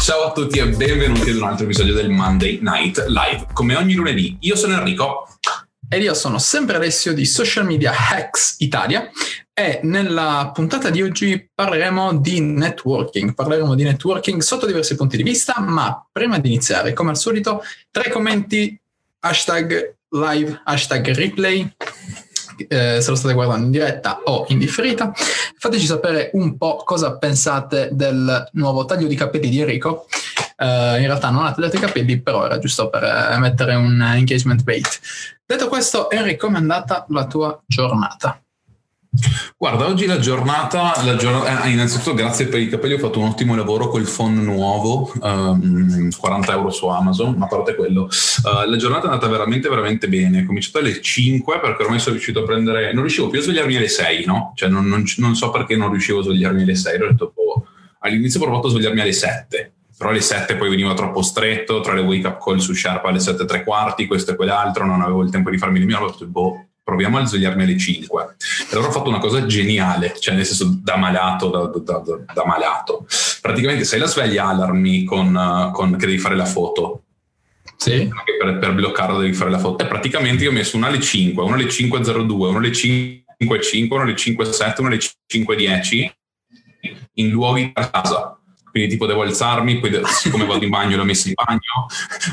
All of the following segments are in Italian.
Ciao a tutti e benvenuti ad un altro episodio del Monday Night Live. Come ogni lunedì, io sono Enrico. Ed io sono sempre Alessio di Social Media Hacks Italia e nella puntata di oggi parleremo di networking sotto diversi punti di vista, ma prima di iniziare, come al solito, tre commenti, hashtag live, hashtag replay, se lo state guardando in diretta o in differita. Fateci sapere un po' cosa pensate del nuovo taglio di capelli di Enrico. In realtà non ha tagliato i capelli, però era giusto per mettere un engagement bait. Detto questo, Enrico, com'è andata la tua giornata? Guarda, oggi la giornata innanzitutto grazie per i capelli, ho fatto un ottimo lavoro col phon nuovo, €40 su Amazon, ma a parte quello la giornata è andata veramente veramente bene. Ho cominciato alle 5 perché ormai sono riuscito a prendere, non riuscivo più a svegliarmi alle 6, no? Cioè non so perché non riuscivo a svegliarmi alle 6, ho detto all'inizio ho provato a svegliarmi alle 7, però alle 7 poi veniva troppo stretto tra le wake up call su Sherpa alle 7:3, questo e quell'altro, non avevo il tempo di farmi eliminare, ho detto proviamo a svegliarmi alle 5. E allora ho fatto una cosa geniale, cioè nel senso da malato. Praticamente sai la sveglia allarmi con che devi fare la foto. Sì. Per bloccarlo devi fare la foto. E praticamente io ho messo una alle 5, una alle 5:02, una alle 5:05, una alle 5:07, una alle 5:10 in luoghi da casa. Quindi tipo devo alzarmi, poi siccome vado in bagno l'ho messo in bagno,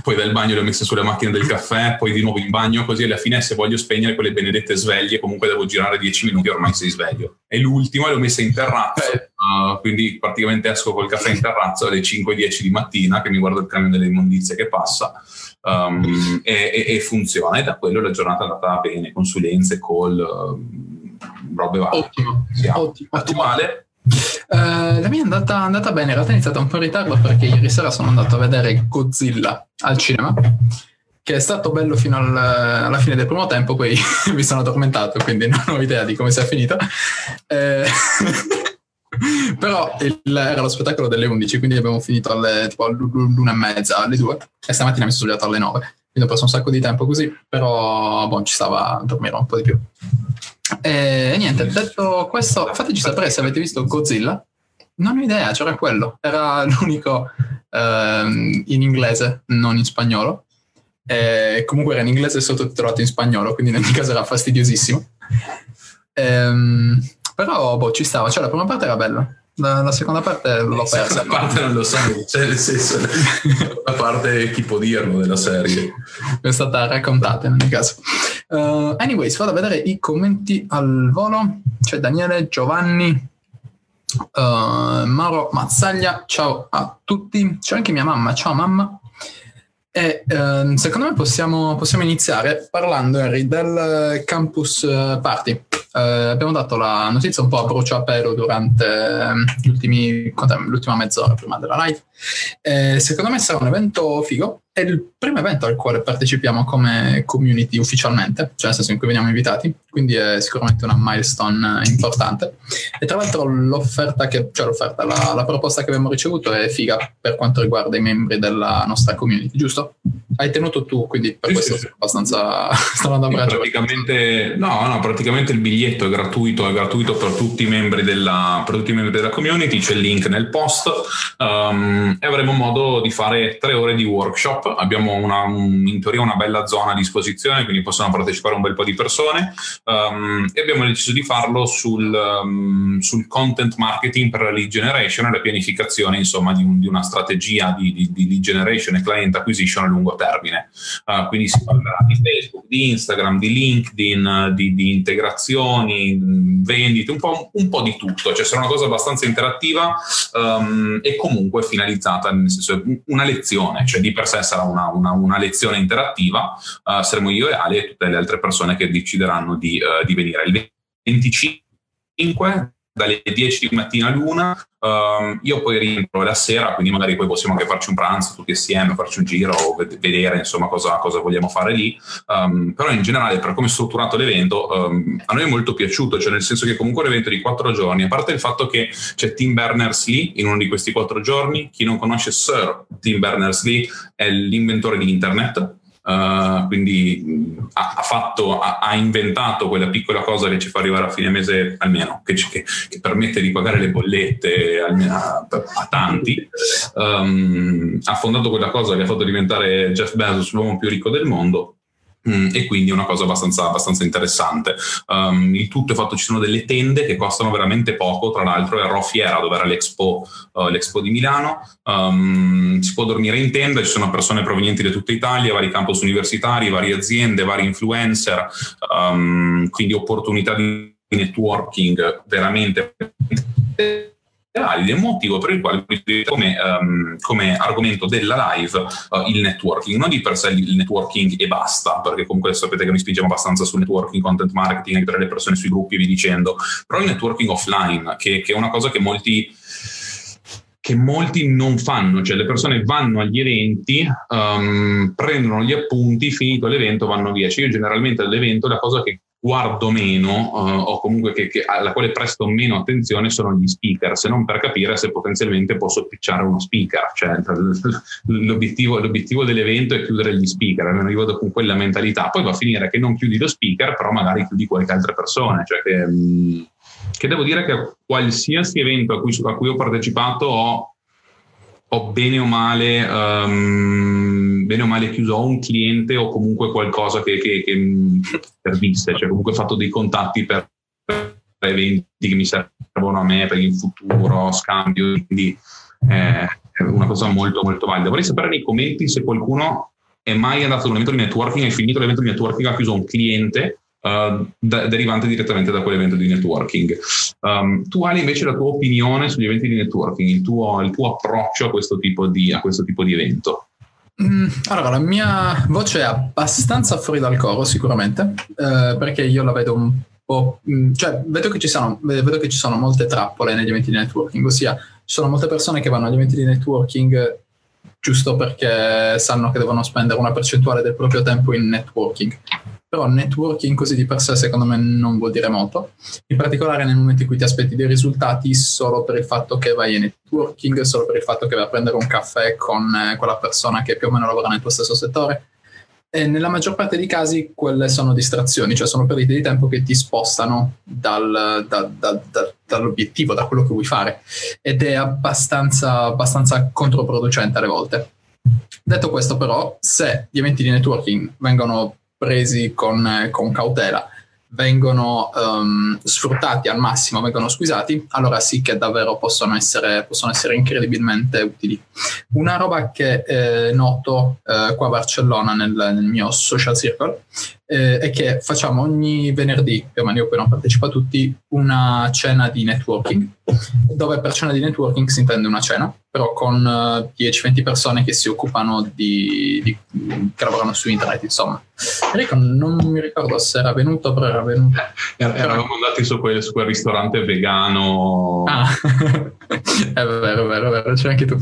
poi dal bagno l'ho messo sulla macchina del caffè, poi di nuovo in bagno, così alla fine se voglio spegnere quelle benedette sveglie comunque devo girare 10 minuti, ormai sei sveglio. E l'ultima l'ho messa in terrazzo, quindi praticamente esco col caffè in terrazzo alle 5:10 di mattina, che mi guardo il camion delle immondizie che passa, e funziona. E da quello la giornata è andata bene, consulenze, call, robe varie. Ottimo. Attuale. La mia è andata bene, in realtà è iniziata un po' in ritardo perché ieri sera sono andato a vedere Godzilla al cinema, che è stato bello fino alla fine del primo tempo, poi mi sono addormentato, quindi non ho idea di come sia finita, però era lo spettacolo delle 11, quindi abbiamo finito all'1:30, alle 2, e stamattina mi sono svegliato alle 9, quindi ho perso un sacco di tempo così, però ci stava a dormire un po' di più. E niente, detto questo, fateci sapere se avete visto Godzilla. Non ho idea, c'era quello, era l'unico in inglese, non in spagnolo, comunque era in inglese sottotitolato in spagnolo, quindi in ogni caso era fastidiosissimo, però ci stava, cioè la prima parte era bella, la seconda parte l'ho persa. La parte non lo so, cioè nel senso la parte chi può dirlo della serie è stata raccontata in ogni caso. Anyways, vado a vedere i commenti al volo. C'è Daniele, Giovanni, Mauro Mazzaglia, ciao a tutti. C'è anche mia mamma, ciao mamma. E secondo me possiamo iniziare parlando, Henry, del Campus Party. Abbiamo dato la notizia un po' a bruciapelo durante l'ultima mezz'ora prima della live. Secondo me sarà un evento figo, è il primo evento al quale partecipiamo come community ufficialmente, cioè nel senso in cui veniamo invitati, quindi è sicuramente una milestone importante. E tra l'altro la proposta che abbiamo ricevuto è figa per quanto riguarda i membri della nostra community, giusto? Hai tenuto tu, quindi per sì. Abbastanza stanno andando praticamente. No, praticamente il biglietto è gratuito per tutti i membri della community, c'è il link nel post, e avremo modo di fare 3 ore di workshop. Abbiamo in teoria una bella zona a disposizione, quindi possono partecipare un bel po' di persone, e abbiamo deciso di farlo sul content marketing per la lead generation e la pianificazione insomma di una strategia di lead generation e client acquisition a lungo termine. Quindi si parlerà di Facebook, di Instagram, di LinkedIn, di integrazioni, vendite, un po' di tutto, cioè sarà una cosa abbastanza interattiva, e comunque finalizzata, nel senso una lezione, cioè di per sé sarà una lezione interattiva, saremo io e Ale e tutte le altre persone che decideranno di venire. Il 25 dalle 10 di mattina all'1, io poi rientro la sera, quindi magari poi possiamo anche farci un pranzo tutti insieme, farci un giro o vedere insomma cosa vogliamo fare lì, però in generale per come è strutturato l'evento a noi è molto piaciuto, cioè nel senso che comunque è un evento di 4 giorni, a parte il fatto che c'è Tim Berners-Lee in uno di questi 4 giorni. Chi non conosce Sir Tim Berners-Lee è l'inventore di internet. Quindi ha inventato quella piccola cosa che ci fa arrivare a fine mese almeno, che permette di pagare le bollette almeno a tanti. Ha fondato quella cosa che ha fatto diventare Jeff Bezos l'uomo più ricco del mondo, e quindi è una cosa abbastanza interessante. Il tutto è fatto, ci sono delle tende che costano veramente poco, tra l'altro è a Ro Fiera, dove era l'Expo di Milano. Si può dormire in tenda, ci sono persone provenienti da tutta Italia, vari campus universitari, varie aziende, vari influencer, quindi opportunità di networking veramente valide, motivo per il quale come argomento della live il networking, non di per sé il networking e basta, perché comunque sapete che mi spingiamo abbastanza sul networking, content marketing, aiutare le persone sui gruppi e vi dicendo, però il networking offline che è una cosa che molti non fanno, cioè le persone vanno agli eventi, prendono gli appunti, finito l'evento vanno via. Cioè io generalmente all'evento la cosa che guardo meno o comunque che alla quale presto meno attenzione sono gli speaker, se non per capire se potenzialmente posso picciare uno speaker, cioè l'obiettivo dell'evento è chiudere gli speaker, almeno io vado con quella mentalità. Poi va a finire che non chiudi lo speaker, però magari chiudi qualche altra persona, cioè che devo dire che qualsiasi evento a cui ho partecipato ho bene o male chiuso o un cliente o comunque qualcosa che servisse, cioè comunque ho fatto dei contatti per eventi che mi servono a me per il futuro scambio, quindi è una cosa molto molto valida. Vorrei sapere nei commenti se qualcuno è mai andato ad un evento di networking, è finito l'evento di networking, ha chiuso un cliente derivante direttamente da quell'evento di networking. Tu hai invece la tua opinione sugli eventi di networking, il tuo approccio a questo tipo di evento? Allora, la mia voce è abbastanza fuori dal coro sicuramente, perché io la vedo un po', cioè vedo che ci sono molte trappole negli eventi di networking, ossia ci sono molte persone che vanno agli eventi di networking giusto perché sanno che devono spendere una percentuale del proprio tempo in networking. Però networking così di per sé secondo me non vuol dire molto, in particolare nel momento in cui ti aspetti dei risultati solo per il fatto che vai in networking, solo per il fatto che vai a prendere un caffè con quella persona che più o meno lavora nel tuo stesso settore. E nella maggior parte dei casi quelle sono distrazioni, cioè sono perdite di tempo che ti spostano dall'obiettivo, da quello che vuoi fare, ed è abbastanza controproducente alle volte. Detto questo, però, se gli eventi di networking vengono presi con cautela, vengono sfruttati al massimo, vengono squisati, allora sì che davvero possono essere incredibilmente utili. Una roba che noto qua a Barcellona nel mio social circle è che facciamo ogni venerdì, più o meno, io poi non partecipo a tutti, una cena di networking, dove per cena di networking si intende una cena, però con 10-20 persone che si occupano che lavorano su internet, insomma. Enrico, non mi ricordo se era venuto, però era venuto. Eravamo andati su quel ristorante vegano. Ah, è vero, c'è anche tu.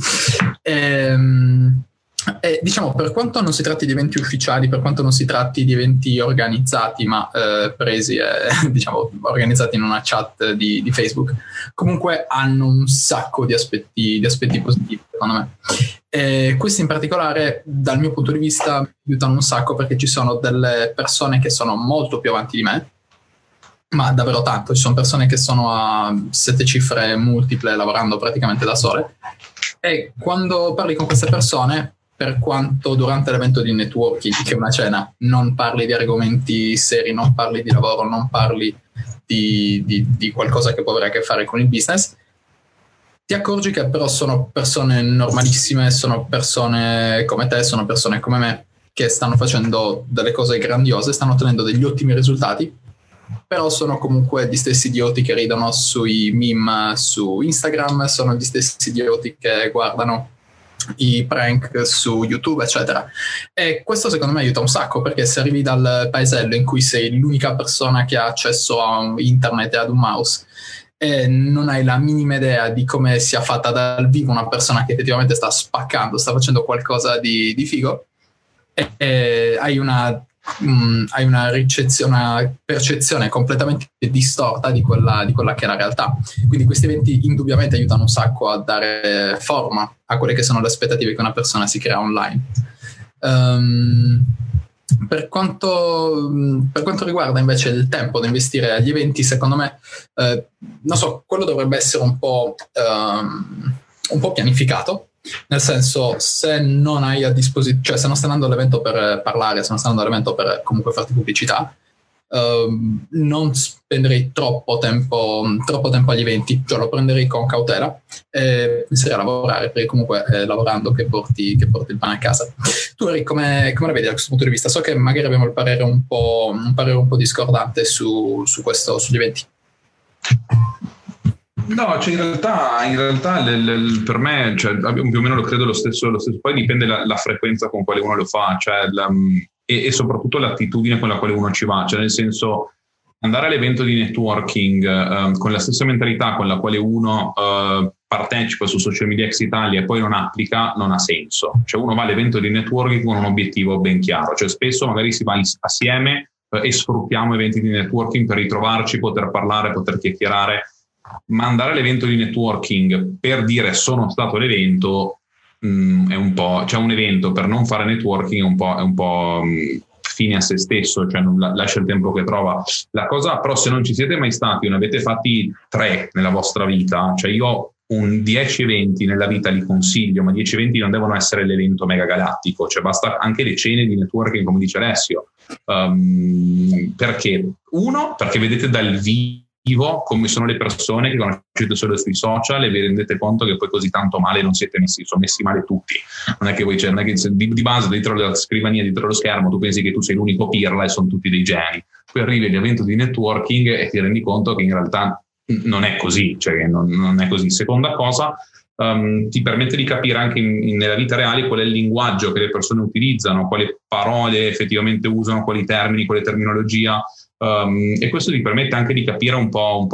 E diciamo, per quanto non si tratti di eventi ufficiali, per quanto non si tratti di eventi organizzati, ma presi diciamo organizzati in una chat di Facebook, comunque hanno un sacco di aspetti positivi secondo me, e questi in particolare dal mio punto di vista aiutano un sacco, perché ci sono delle persone che sono molto più avanti di me, ma davvero tanto, ci sono persone che sono a 7 cifre multiple lavorando praticamente da sole, e quando parli con queste persone, per quanto durante l'evento di networking, che è una cena, non parli di argomenti seri, non parli di lavoro, non parli di qualcosa che può avere a che fare con il business, ti accorgi che però sono persone normalissime, sono persone come te, sono persone come me, che stanno facendo delle cose grandiose, stanno ottenendo degli ottimi risultati, però sono comunque gli stessi idioti che ridono sui meme su Instagram, sono gli stessi idioti che guardano i prank su YouTube, eccetera. E questo secondo me aiuta un sacco, perché se arrivi dal paesello in cui sei l'unica persona che ha accesso a internet e ad un mouse, e non hai la minima idea di come sia fatta dal vivo una persona che effettivamente sta spaccando, sta facendo qualcosa di figo, e hai una percezione completamente distorta di quella che è la realtà. Quindi questi eventi indubbiamente aiutano un sacco a dare forma a quelle che sono le aspettative che una persona si crea online. Per quanto riguarda invece il tempo da investire agli eventi, secondo me quello dovrebbe essere un po' pianificato, nel senso, se non hai a disposizione, cioè se non stai andando all'evento per parlare, se non stai andando all'evento per comunque farti pubblicità, non spenderei troppo tempo agli eventi, cioè lo prenderei con cautela e penserei a lavorare, perché comunque è lavorando che porti il pane a casa. Tu Rick, come la vedi da questo punto di vista? So che magari abbiamo il parere un po' discordante su questo, sugli eventi. No, cioè in realtà per me, cioè, più o meno lo credo lo stesso. Poi dipende la frequenza con quale uno lo fa, cioè, e soprattutto l'attitudine con la quale uno ci va. Cioè, nel senso, andare all'evento di networking con la stessa mentalità con la quale uno partecipa su Social Media Hacks Italia e poi non applica, non ha senso. Cioè, uno va all'evento di networking con un obiettivo ben chiaro. Cioè, spesso magari si va assieme e sfruttiamo eventi di networking per ritrovarci, poter parlare, poter chiacchierare. Ma andare all'evento di networking per dire sono stato all'evento è un po', cioè un evento per non fare networking è un po' fine a se stesso, cioè non lascia il tempo che trova. La cosa però, se non ci siete mai stati, ne avete fatti 3 nella vostra vita, cioè io ho un 10 eventi nella vita, li consiglio, ma 10 eventi non devono essere l'evento mega galattico, cioè basta anche le cene di networking, come dice Alessio, perché vedete dal vivo come sono le persone che conoscete solo sui social e vi rendete conto che poi così tanto male non siete messi, sono messi male tutti. Non è che voi, cioè, non è che di base dietro la scrivania, dietro lo schermo, tu pensi che tu sei l'unico pirla e sono tutti dei geni. Poi arrivi all'evento di networking e ti rendi conto che in realtà non è così, cioè non è così. Seconda cosa, ti permette di capire anche nella vita reale qual è il linguaggio che le persone utilizzano, quali parole effettivamente usano, quali termini, quale terminologia. E questo ti permette anche di capire un po'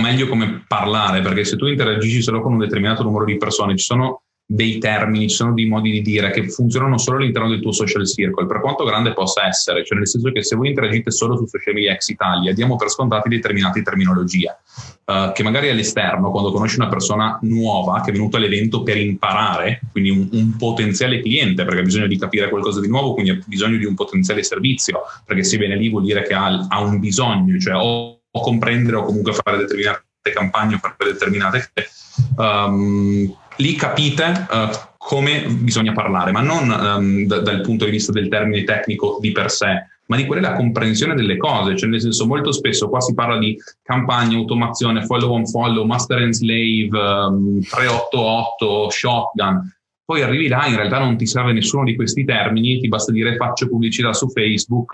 meglio come parlare, perché se tu interagisci solo con un determinato numero di persone, ci sono dei termini, ci sono dei modi di dire che funzionano solo all'interno del tuo social circle, per quanto grande possa essere. Cioè, nel senso che se voi interagite solo su Social Media Hacks Italia, diamo per scontati determinate terminologie che magari all'esterno, quando conosci una persona nuova che è venuta all'evento per imparare, quindi un potenziale cliente, perché ha bisogno di capire qualcosa di nuovo, quindi ha bisogno di un potenziale servizio, perché se viene lì vuol dire che ha un bisogno, cioè o comprendere o comunque fare determinate campagne o fare determinate lì capite come bisogna parlare, ma non dal punto di vista del termine tecnico di per sé, ma di qual è la comprensione delle cose. Cioè, nel senso, molto spesso qua si parla di campagna, automazione, follow on follow, master and slave, 388, shotgun. Poi arrivi là, in realtà non ti serve nessuno di questi termini, ti basta dire faccio pubblicità su Facebook,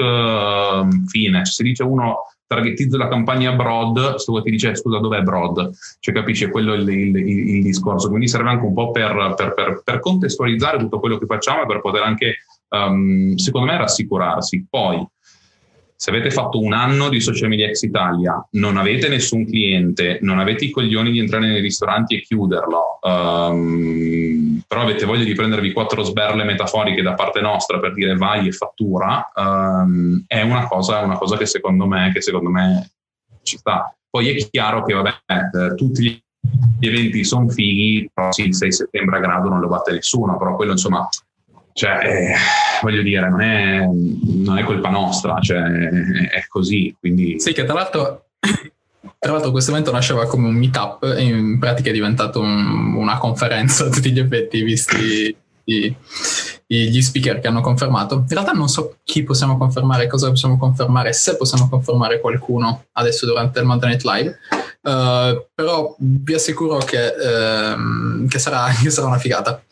fine. Cioè, se dice uno targetizzo la campagna broad, ti dice scusa, dov'è broad? Cioè, capisci, quello è il discorso. Quindi serve anche un po' per contestualizzare tutto quello che facciamo e per poter anche, secondo me, rassicurarsi. Poi, se avete fatto un anno di Social Media Hacks Italia, non avete nessun cliente, non avete i coglioni di entrare nei ristoranti e chiuderlo, però avete voglia di prendervi 4 sberle metaforiche da parte nostra per dire vai e fattura, è una cosa che secondo me ci sta. Poi è chiaro che tutti gli eventi sono fighi, però sì, il 6 settembre a Grado non lo batte nessuno, però quello, insomma, cioè, voglio dire, non è colpa nostra, cioè è così. Quindi sì, che tra l'altro questo evento nasceva come un meetup e in pratica è diventato una conferenza a tutti gli effetti, visti gli speaker che hanno confermato. In realtà non so chi possiamo confermare, cosa possiamo confermare, se possiamo confermare qualcuno adesso durante il Monday Night Live, però vi assicuro che sarà una figata.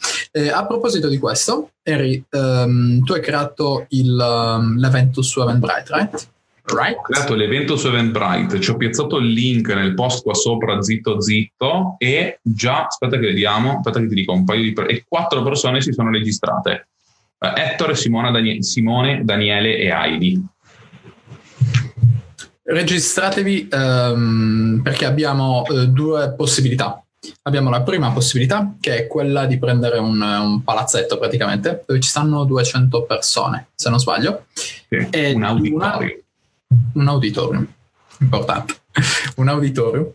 A proposito di questo, Henry, tu hai creato l'evento su Eventbrite, right? Ho creato l'evento su Eventbrite, ci ho piazzato il link nel post qua sopra, zitto, e già, aspetta che vediamo, aspetta che ti dico, e 4 persone si sono registrate, Ettore, Simone, Daniele e Heidi. Registratevi perché abbiamo due possibilità. Abbiamo la prima possibilità, che è quella di prendere un palazzetto praticamente, dove ci stanno 200 persone, se non sbaglio. Sì, e un auditorium. Un auditorium, importante. Un auditorium.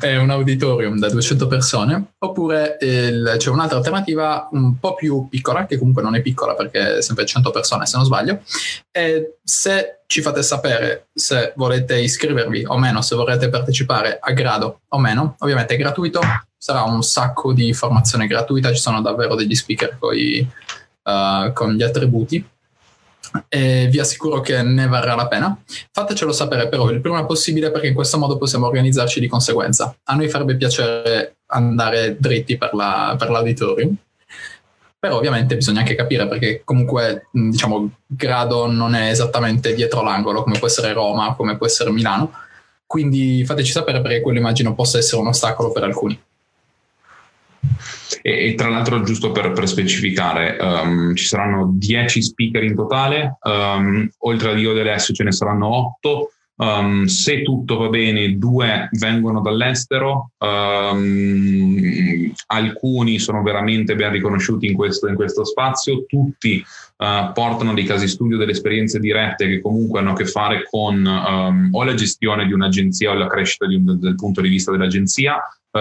È un auditorium da 200 persone, oppure c'è un'altra alternativa un po' più piccola, che comunque non è piccola perché è sempre 100 persone se non sbaglio. E se ci fate sapere se volete iscrivervi o meno, se vorrete partecipare a Grado o meno, ovviamente è gratuito, sarà un sacco di formazione gratuita, ci sono davvero degli speaker con gli attributi. E vi assicuro che ne varrà la pena. Fatecelo sapere però il prima possibile, perché in questo modo possiamo organizzarci di conseguenza. A noi farebbe piacere andare dritti per l'auditorium, però ovviamente bisogna anche capire, perché comunque diciamo Grado non è esattamente dietro l'angolo come può essere Roma, come può essere Milano, quindi fateci sapere, perché quello immagino possa essere un ostacolo per alcuni. E tra l'altro, giusto per specificare, ci saranno 10 speaker in totale, oltre a io ed Alessio ce ne saranno 8, se tutto va bene 2 vengono dall'estero, alcuni sono veramente ben riconosciuti in questo spazio, tutti portano dei casi studio, delle esperienze dirette che comunque hanno a che fare con o la gestione di un'agenzia o la crescita dal punto di vista dell'agenzia,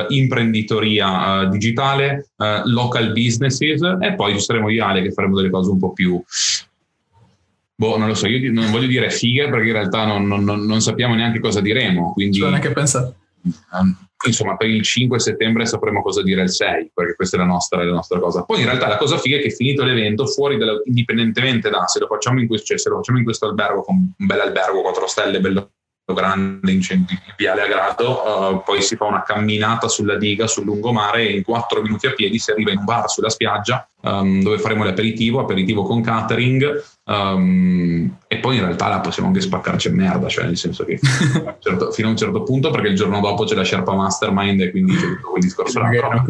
imprenditoria digitale, local businesses, e poi ci saremo io e Ale che faremo delle cose un po' più non lo so, io non voglio dire fighe, perché in realtà non sappiamo neanche cosa diremo, quindi non neanche pensare. Insomma, per il 5 settembre sapremo cosa dire il 6, perché questa è la nostra cosa. Poi in realtà la cosa figa è che è finito l'evento, indipendentemente da se lo facciamo in questo albergo, con un bel albergo 4 stelle bello grande in viale a Grado, poi si fa una camminata sulla diga sul lungomare e in 4 minuti a piedi si arriva in un bar sulla spiaggia, dove faremo l'aperitivo con catering, e poi in realtà la possiamo anche spaccarci a merda, cioè nel senso che fino a un certo punto, perché il giorno dopo c'è la Sherpa Mastermind e quindi c'è tutto quel discorso là, per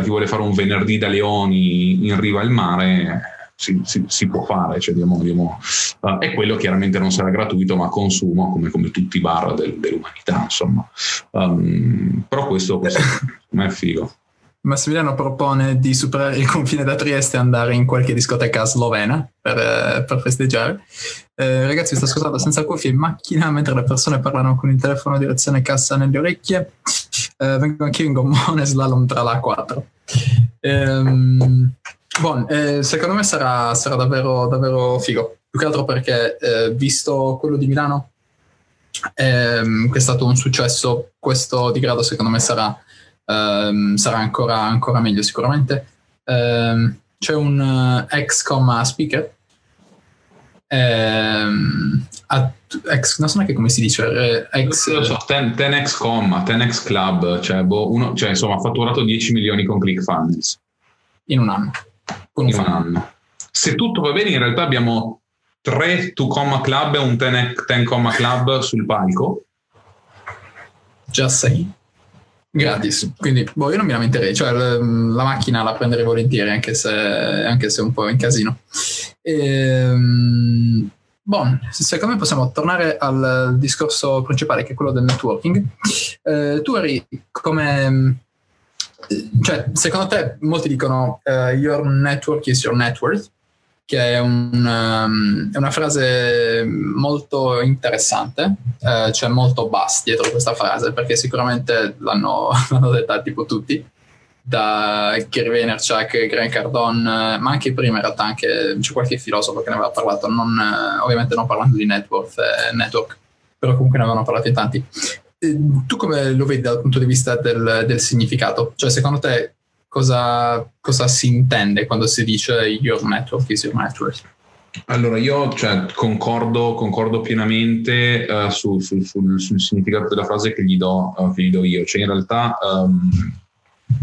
chi vuole fare un venerdì da leoni in riva al mare si può fare, cioè, e quello chiaramente non sarà gratuito, ma consumo come tutti i bar dell'umanità, insomma. Però questo ma è figo. Massimiliano propone di superare il confine da Trieste e andare in qualche discoteca slovena per festeggiare. Ragazzi, mi sto scusando, senza cuffie in macchina mentre le persone parlano con il telefono a direzione cassa nelle orecchie. Vengo anch'io in gommone, slalom tra la A4. Bon, secondo me sarà davvero figo, più che altro perché visto quello di Milano, che è stato un successo, questo di Grado secondo me sarà ancora meglio sicuramente. C'è un ex-com speaker, non so neanche come si dice, lo so, 10x club, cioè, insomma, ha fatturato 10 milioni con ClickFunnels in un anno. Se tutto va bene, in realtà abbiamo 3 2-comma club e un 10-comma club sul palco. Già 6 gratis. Quindi io non mi lamenterei, cioè la macchina la prenderei volentieri, anche se è un po' in casino. Secondo me possiamo tornare al discorso principale, che è quello del networking. Tu eri come... Cioè, secondo te molti dicono your network is your net worth, che è è una frase molto interessante, c'è molto bass dietro questa frase, perché sicuramente l'hanno detta tipo tutti, da Gary Vaynerchuk, Grant Cardone, ma anche prima in realtà c'è qualche filosofo che ne aveva parlato, ovviamente non parlando di net worth, network, però comunque ne avevano parlato in tanti. Tu come lo vedi dal punto di vista del significato? Cioè, secondo te cosa si intende quando si dice your network is your network? Allora, io concordo pienamente sul significato della frase che gli do io. Cioè, in realtà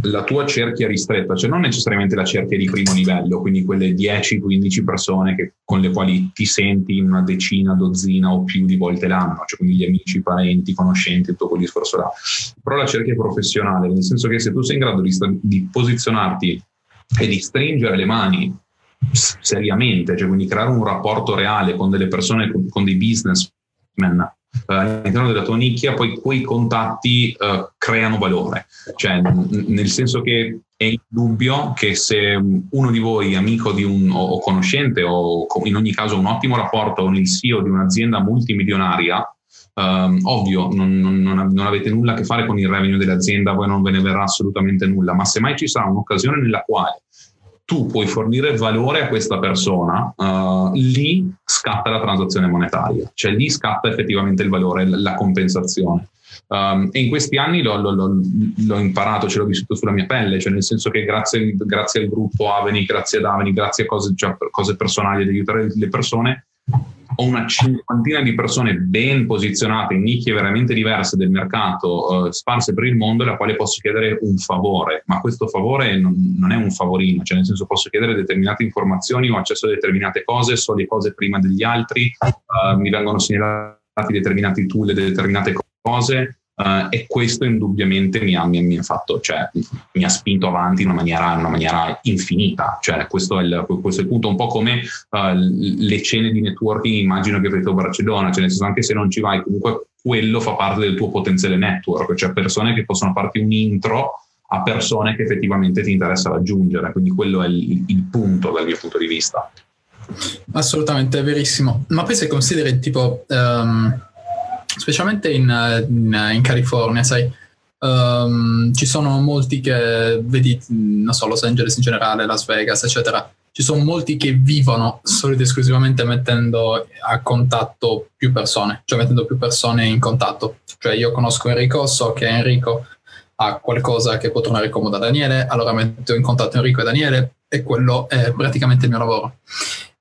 la tua cerchia ristretta, cioè non necessariamente la cerchia di primo livello, quindi quelle 10-15 persone con le quali ti senti in una decina, dozzina o più di volte l'anno, cioè quindi gli amici, parenti, conoscenti, tutto quel discorso là. Però la cerchia è professionale, nel senso che se tu sei in grado di posizionarti e di stringere le mani seriamente, cioè quindi creare un rapporto reale con delle persone, con dei businessmen all'interno della tua nicchia, poi quei contatti creano valore, cioè nel senso che è indubbio che se uno di voi è amico di un o conoscente o in ogni caso un ottimo rapporto con il CEO di un'azienda multimilionaria, ovvio non avete nulla a che fare con il revenue dell'azienda, voi non ve ne verrà assolutamente nulla, ma semmai ci sarà un'occasione nella quale tu puoi fornire valore a questa persona, lì scatta la transazione monetaria, cioè lì scatta effettivamente il valore, la compensazione. E in questi anni l'ho imparato, ce l'ho vissuto sulla mia pelle, cioè nel senso che grazie al gruppo Aveni, grazie ad Aveni, grazie a cose, cioè cose personali, ad aiutare le persone, ho una cinquantina di persone ben posizionate in nicchie veramente diverse del mercato, sparse per il mondo, alla quale posso chiedere un favore, ma questo favore non è un favorino, cioè nel senso posso chiedere determinate informazioni o accesso a determinate cose, so le cose prima degli altri, mi vengono segnalati determinati tool e determinate cose, e questo indubbiamente mi ha fatto, cioè mi ha spinto avanti in una maniera infinita, cioè questo è il punto, un po' come le cene di networking, immagino che avete a Barcellona, cioè nel senso anche se non ci vai comunque quello fa parte del tuo potenziale network, cioè persone che possono farti un intro a persone che effettivamente ti interessa raggiungere, quindi quello è il punto dal mio punto di vista. Assolutamente, è verissimo, ma poi se consideri tipo specialmente in California, sai, ci sono molti che vedi, non so, Los Angeles in generale, Las Vegas, eccetera. Ci sono molti che vivono solo ed esclusivamente mettendo a contatto più persone, cioè mettendo più persone in contatto. Cioè io conosco Enrico, so che Enrico ha qualcosa che può tornare comodo a Daniele, allora metto in contatto Enrico e Daniele e quello è praticamente il mio lavoro.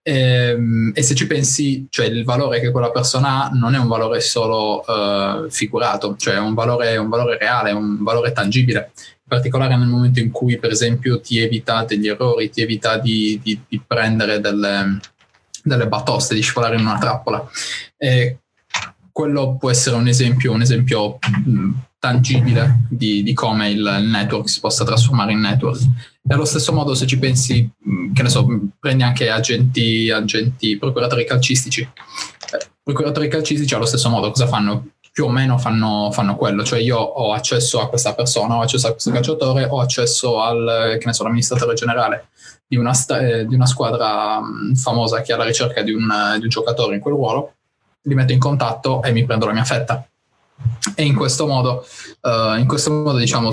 E se ci pensi, cioè il valore che quella persona ha non è un valore solo figurato, cioè è un valore reale, un valore tangibile, in particolare nel momento in cui per esempio ti evita degli errori, ti evita di prendere delle batoste, di scivolare in una trappola, e quello può essere un esempio tangibile di come il network si possa trasformare in network. E allo stesso modo se ci pensi, che ne so, prendi anche agenti procuratori calcistici, allo stesso modo cosa fanno? Più o meno fanno quello, cioè io ho accesso a questa persona, ho accesso a questo calciatore, ho accesso al, che ne so, l'amministratore generale di una squadra famosa che è alla ricerca di un giocatore in quel ruolo, li metto in contatto e mi prendo la mia fetta. E in questo modo diciamo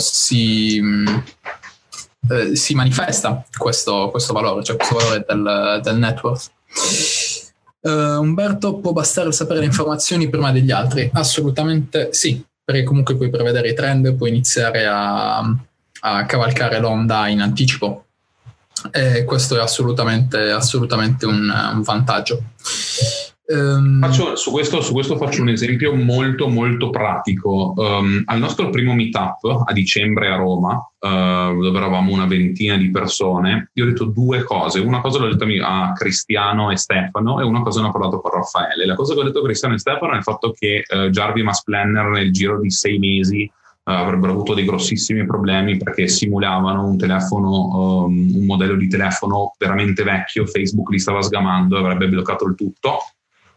si manifesta questo valore, cioè questo valore del network. Umberto, può bastare sapere le informazioni prima degli altri? Assolutamente sì, perché comunque puoi prevedere i trend, puoi iniziare a cavalcare l'onda in anticipo e questo è assolutamente un vantaggio. Su questo faccio un esempio molto molto pratico. Al nostro primo meetup a dicembre a Roma, dove eravamo una ventina di persone, io ho detto due cose. Una cosa l'ho detto a Cristiano e Stefano e una cosa ne ho parlato con Raffaele. La cosa che ho detto a Cristiano e Stefano è il fatto che Jarvis e Mass Planner nel giro di 6 mesi avrebbero avuto dei grossissimi problemi perché simulavano un telefono, un modello di telefono veramente vecchio, Facebook li stava sgamando e avrebbe bloccato il tutto.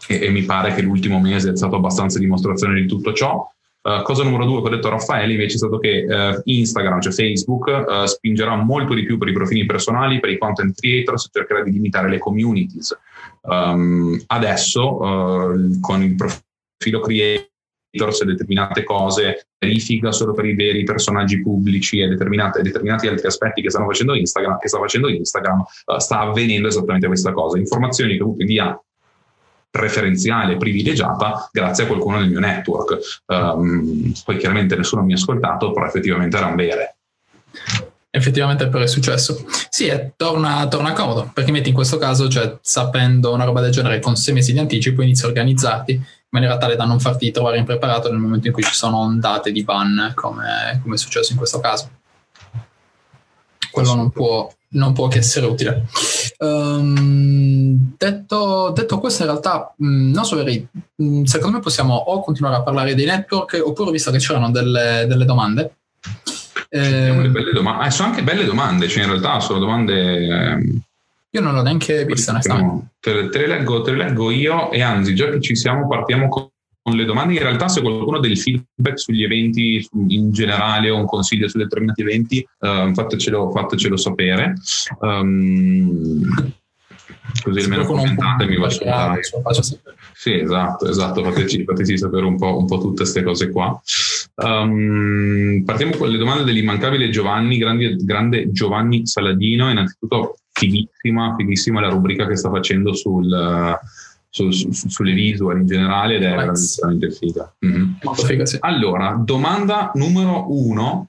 E mi pare che l'ultimo mese è stato abbastanza dimostrazione di tutto ciò. Cosa numero 2 che ho detto a Raffaele invece è stato che Instagram, cioè Facebook, spingerà molto di più per i profili personali, per i content creators, cercherà di limitare le communities. Adesso con il profilo creators e determinate cose, verifica solo per i veri personaggi pubblici e determinati altri aspetti che sta facendo Instagram, sta avvenendo esattamente questa cosa. Informazioni che ho avuto via preferenziale, privilegiata, grazie a qualcuno del mio network. Poi chiaramente nessuno mi ha ascoltato, però effettivamente era un bere. Effettivamente però è successo. Sì, torna comodo, perché metti in questo caso, cioè sapendo una roba del genere con 6 mesi di anticipo, inizi a organizzarti in maniera tale da non farti trovare impreparato nel momento in cui ci sono ondate di ban, come è successo in questo caso. Quello non può che essere utile. Detto questo, in realtà non so, secondo me possiamo o continuare a parlare dei network, oppure, visto che c'erano delle domande, sono anche belle domande, cioè in realtà sono domande Io non l'ho neanche vista, onestamente. Te le leggo io, e anzi, già che ci siamo, partiamo con le domande. In realtà, se qualcuno ha del feedback sugli eventi in generale o un consiglio su determinati eventi, fatecelo sapere. Così almeno commentate, mi faccio dare. Sì, esatto, fateci sapere un po' tutte queste cose qua. Partiamo con le domande dell'immancabile Giovanni, grande Giovanni Saladino. Innanzitutto fighissima la rubrica che sta facendo sulle visual in generale, ed è veramente figa. Mm-hmm. Molto figa, sì. Allora, domanda numero 1,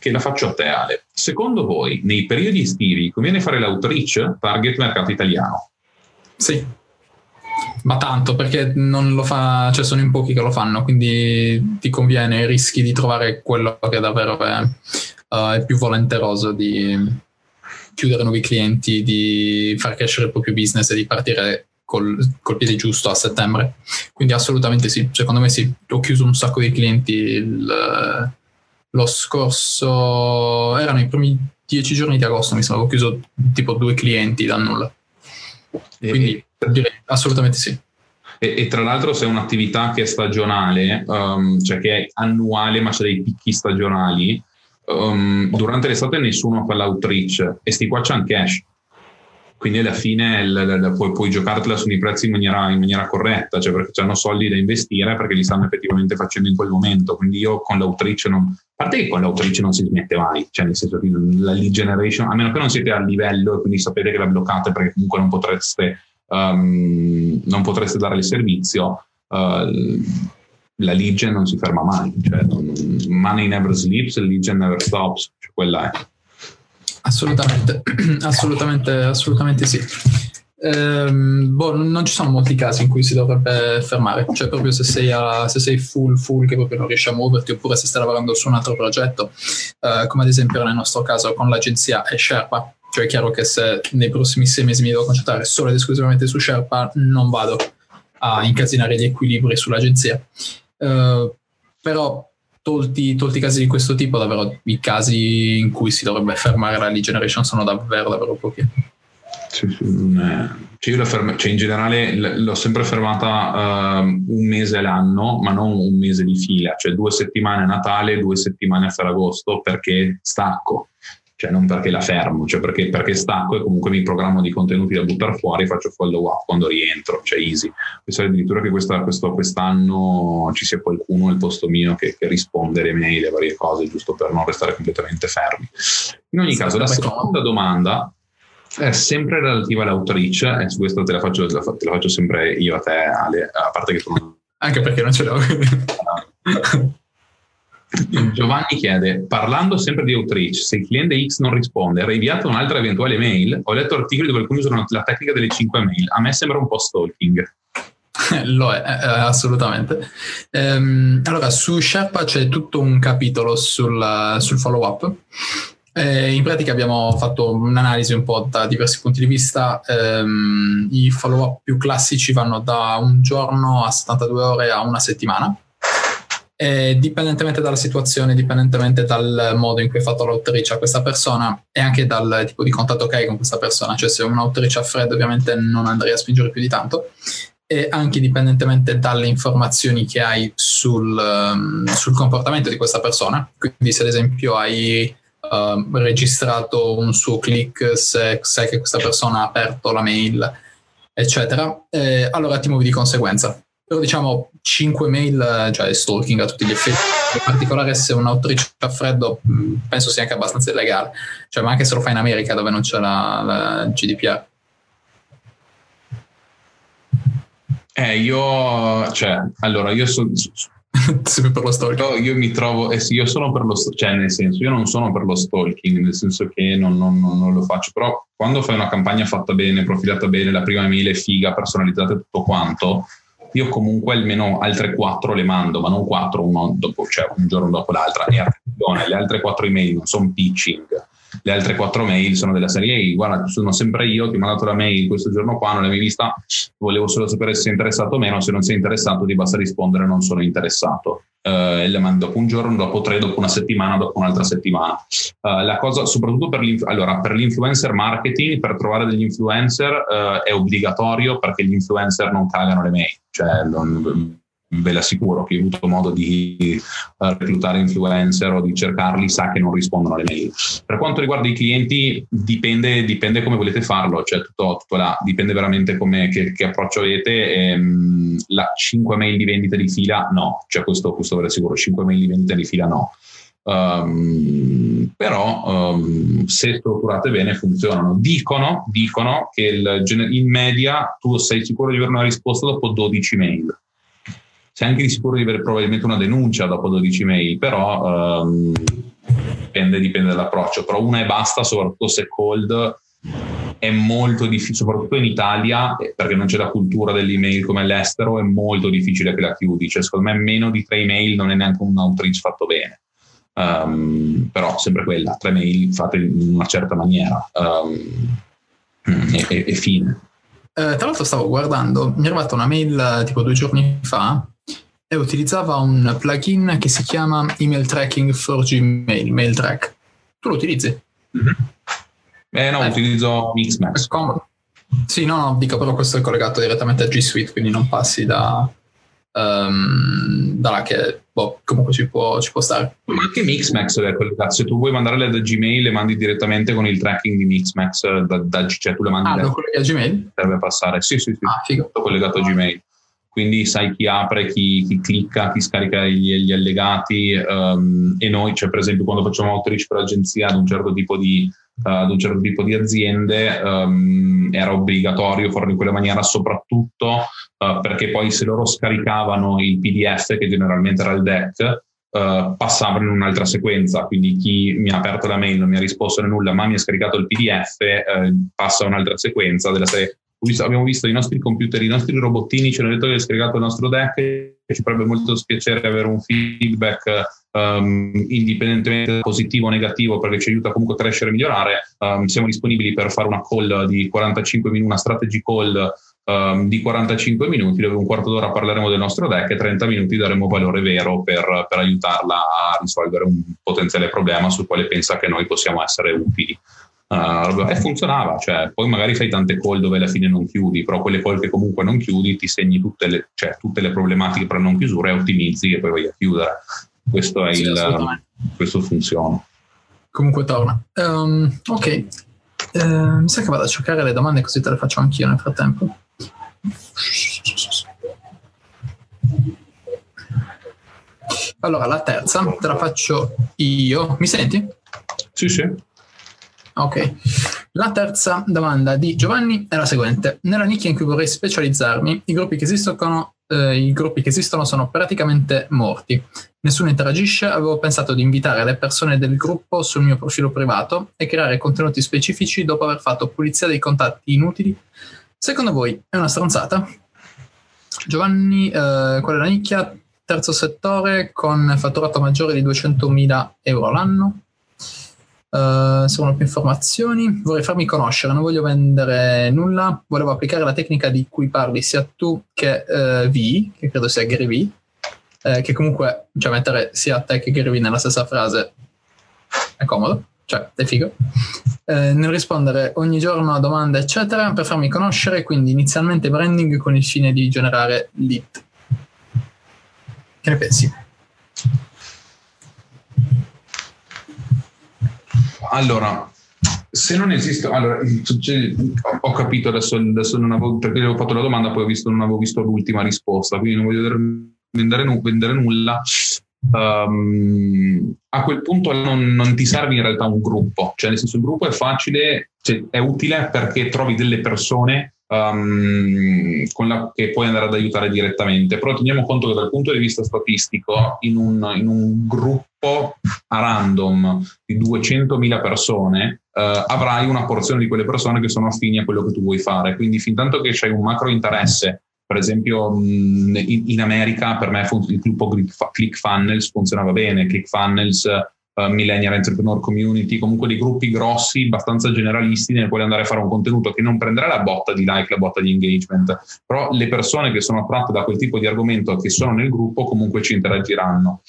che la faccio a te, Ale. Secondo voi, nei periodi estivi, conviene fare l'outreach target mercato italiano? Sì, ma tanto, perché non lo fa, cioè sono in pochi che lo fanno, quindi ti conviene, rischi di trovare quello che davvero è più volenteroso di chiudere nuovi clienti, di far crescere il proprio business e di partire col piede giusto a settembre. Quindi assolutamente sì, secondo me sì. Ho chiuso un sacco di clienti lo scorso, erano i primi 10 giorni di agosto, mi sembra, ho chiuso tipo 2 clienti da nulla, quindi direi assolutamente sì. E tra l'altro, se è un'attività che è stagionale, cioè che è annuale ma c'è dei picchi stagionali, durante l'estate nessuno fa l'outreach e sti qua c'è un cash, quindi alla fine puoi giocartela sui prezzi in maniera corretta, cioè perché hanno soldi da investire, perché li stanno effettivamente facendo in quel momento. Quindi io con l'outreach a parte che con l'outreach non si smette mai, cioè nel senso che la lead generation, a meno che non siete a livello e quindi sapete che la bloccate perché comunque non potreste dare il servizio, la lead gen non si ferma mai, cioè money never sleeps, lead gen never stops, cioè quella è. Assolutamente sì. Non ci sono molti casi in cui si dovrebbe fermare, cioè proprio se sei full che proprio non riesci a muoverti, oppure se stai lavorando su un altro progetto, come ad esempio nel nostro caso con l'agenzia e Sherpa. Cioè è chiaro che se nei prossimi 6 mesi mi devo concentrare solo ed esclusivamente su Sherpa, non vado a incasinare gli equilibri sull'agenzia, però tolti casi di questo tipo, davvero i casi in cui si dovrebbe fermare la lead generation sono davvero pochi. Cioè, cioè in generale l'ho sempre fermata un mese all'anno, ma non un mese di fila, cioè 2 settimane a Natale, 2 settimane a Ferragosto, perché stacco, cioè non perché la fermo, cioè perché stacco e comunque mi programmo di contenuti da buttare fuori, faccio follow up quando rientro, cioè easy. Pensare addirittura che quest'anno ci sia qualcuno al posto mio che risponde alle mail, le varie cose, giusto per non restare completamente fermi. In ogni caso, la seconda domanda è sempre relativa all'outreach, e su questa te la faccio sempre io a te, Ale, a parte che tu non... anche perché non ce l'ho. Giovanni chiede: parlando sempre di outreach, se il cliente X non risponde, rinviato un'altra eventuale mail? Ho letto articoli dove alcuni usano la tecnica delle 5 mail. A me sembra un po' stalking. Lo è, assolutamente. Allora, su Sherpa c'è tutto un capitolo sul follow up. In pratica abbiamo fatto un'analisi un po' da diversi punti di vista. I follow up più classici vanno da un giorno a 72 ore a una settimana. Dipendentemente dalla situazione, dipendentemente dal modo in cui hai fatto l'outreach a questa persona e anche dal tipo di contatto che hai con questa persona, cioè se è un outreach a freddo ovviamente non andrei a spingere più di tanto, e anche dipendentemente dalle informazioni che hai sul comportamento di questa persona. Quindi se ad esempio hai registrato un suo click, se sai che questa persona ha aperto la mail, eccetera, allora ti muovi di conseguenza. Però diciamo 5 mail, cioè stalking a tutti gli effetti, in particolare se un outreach a freddo penso sia anche abbastanza illegale, cioè ma anche se lo fai in America dove non c'è la GDPR. Per lo stalking io mi trovo, sì, io sono per lo stalking, cioè nel senso io non sono per lo stalking, nel senso che non lo faccio, però quando fai una campagna fatta bene, profilata bene, la prima mail è figa, personalizzata e tutto quanto, io comunque almeno altre 4 le mando, ma non 4 uno dopo, cioè un giorno dopo l'altra. E attenzione, le altre 4 email non sono pitching, le altre 4 mail sono della serie "Ehi, guarda, sono sempre io, ti ho mandato la mail questo giorno qua, non l'hai mai vista, volevo solo sapere se sei interessato o meno, se non sei interessato ti basta rispondere non sono interessato", e le mando dopo un giorno, dopo 3, dopo una settimana, dopo un'altra settimana. La cosa soprattutto per l'influencer marketing, per trovare degli influencer, è obbligatorio, perché gli influencer non cagano le mail, cioè non, ve l'assicuro che ho avuto modo di reclutare influencer o di cercarli, sa che non rispondono alle mail. Per quanto riguarda i clienti, dipende come volete farlo, cioè tutto là, dipende veramente come che approccio avete. La 5 mail di vendita di fila no, cioè questo ve l'assicuro, 5 mail di vendita di fila no. Però se strutturate bene funzionano. Dicono che in media tu sei sicuro di avere una risposta dopo 12 mail. Sei anche di sicuro di avere probabilmente una denuncia dopo 12 mail, però dipende dall'approccio. Però una e basta, soprattutto se cold, è molto difficile, soprattutto in Italia, perché non c'è la cultura dell'email come all'estero, è molto difficile che la chiudi. Cioè, secondo me meno di 3 email non è neanche un outreach fatto bene. Però sempre quella, 3 mail fatte in una certa maniera e fine. Tra l'altro stavo guardando, mi è arrivata una mail tipo 2 giorni fa e utilizzava un plugin che si chiama Email Tracking for Gmail, MailTrack. Tu lo utilizzi? Mm-hmm. No, utilizzo Mixmax. Sì, no, dico, però questo è collegato direttamente a G Suite, quindi non passi da là, che comunque ci può stare. Ma anche Mixmax è collegato, se tu vuoi mandarle da Gmail le mandi direttamente con il tracking di Mixmax, cioè tu le mandi da Gmail? Serve a passare, sì, tutto collegato a Gmail, quindi sai chi apre, chi clicca, chi scarica gli allegati. E noi, cioè per esempio quando facciamo outreach per agenzia ad un certo tipo di aziende, era obbligatorio farlo in quella maniera, soprattutto perché poi se loro scaricavano il PDF, che generalmente era il deck, passavano in un'altra sequenza, quindi chi mi ha aperto la mail non mi ha risposto nulla ma mi ha scaricato il PDF, passa a un'altra sequenza della serie. Abbiamo visto i nostri computer, i nostri robottini, ci hanno detto che hai scaricato il nostro deck, e ci farebbe molto piacere avere un feedback indipendentemente positivo o negativo, perché ci aiuta comunque a crescere e migliorare. Siamo disponibili per fare una call di 45 minuti, una strategy call di 45 minuti, dove un quarto d'ora parleremo del nostro deck e 30 minuti daremo valore vero per aiutarla a risolvere un potenziale problema sul quale pensa che noi possiamo essere utili. E funzionava, cioè poi magari fai tante call dove alla fine non chiudi, però quelle call che comunque non chiudi ti segni tutte le problematiche per non chiusura e ottimizzi e poi vai a chiudere. Questo funziona. Comunque torna. Ok, mi sa che vado a cercare le domande, così te le faccio anch'io nel frattempo. Allora, la terza te la faccio io. Mi senti? Sì. Ok, la terza domanda di Giovanni è la seguente: nella nicchia in cui vorrei specializzarmi, i gruppi che esistono sono praticamente morti, nessuno interagisce. Avevo pensato di invitare le persone del gruppo sul mio profilo privato e creare contenuti specifici dopo aver fatto pulizia dei contatti inutili. Secondo voi è una stronzata? Giovanni, qual è la nicchia? Terzo settore con fatturato maggiore di 200.000 euro l'anno. Seguono più informazioni. Vorrei farmi conoscere, non voglio vendere nulla. Volevo applicare la tecnica di cui parli sia tu che V, che credo sia Gary V, che comunque, cioè, mettere sia te che Gary V nella stessa frase è comodo, cioè è figo, nel rispondere ogni giorno a domande eccetera per farmi conoscere, quindi inizialmente branding con il fine di generare lead. Che ne pensi? Allora, se non esiste, allora ho capito adesso non avevo, perché avevo fatto la domanda, poi non avevo visto l'ultima risposta, quindi non voglio vendere nulla. A quel punto non ti serve in realtà un gruppo, cioè nel senso il gruppo è facile, cioè, è utile perché trovi delle persone che puoi andare ad aiutare direttamente, però teniamo conto che dal punto di vista statistico in un gruppo a random di 200.000 persone avrai una porzione di quelle persone che sono affini a quello che tu vuoi fare, quindi fin tanto che c'hai un macro interesse. Per esempio in America per me il gruppo ClickFunnels funzionava bene. ClickFunnels Millennial Entrepreneur Community, comunque dei gruppi grossi abbastanza generalisti nel quale andare a fare un contenuto che non prenderà la botta di like, la botta di engagement, però le persone che sono attratte da quel tipo di argomento, che sono nel gruppo, comunque ci interagiranno,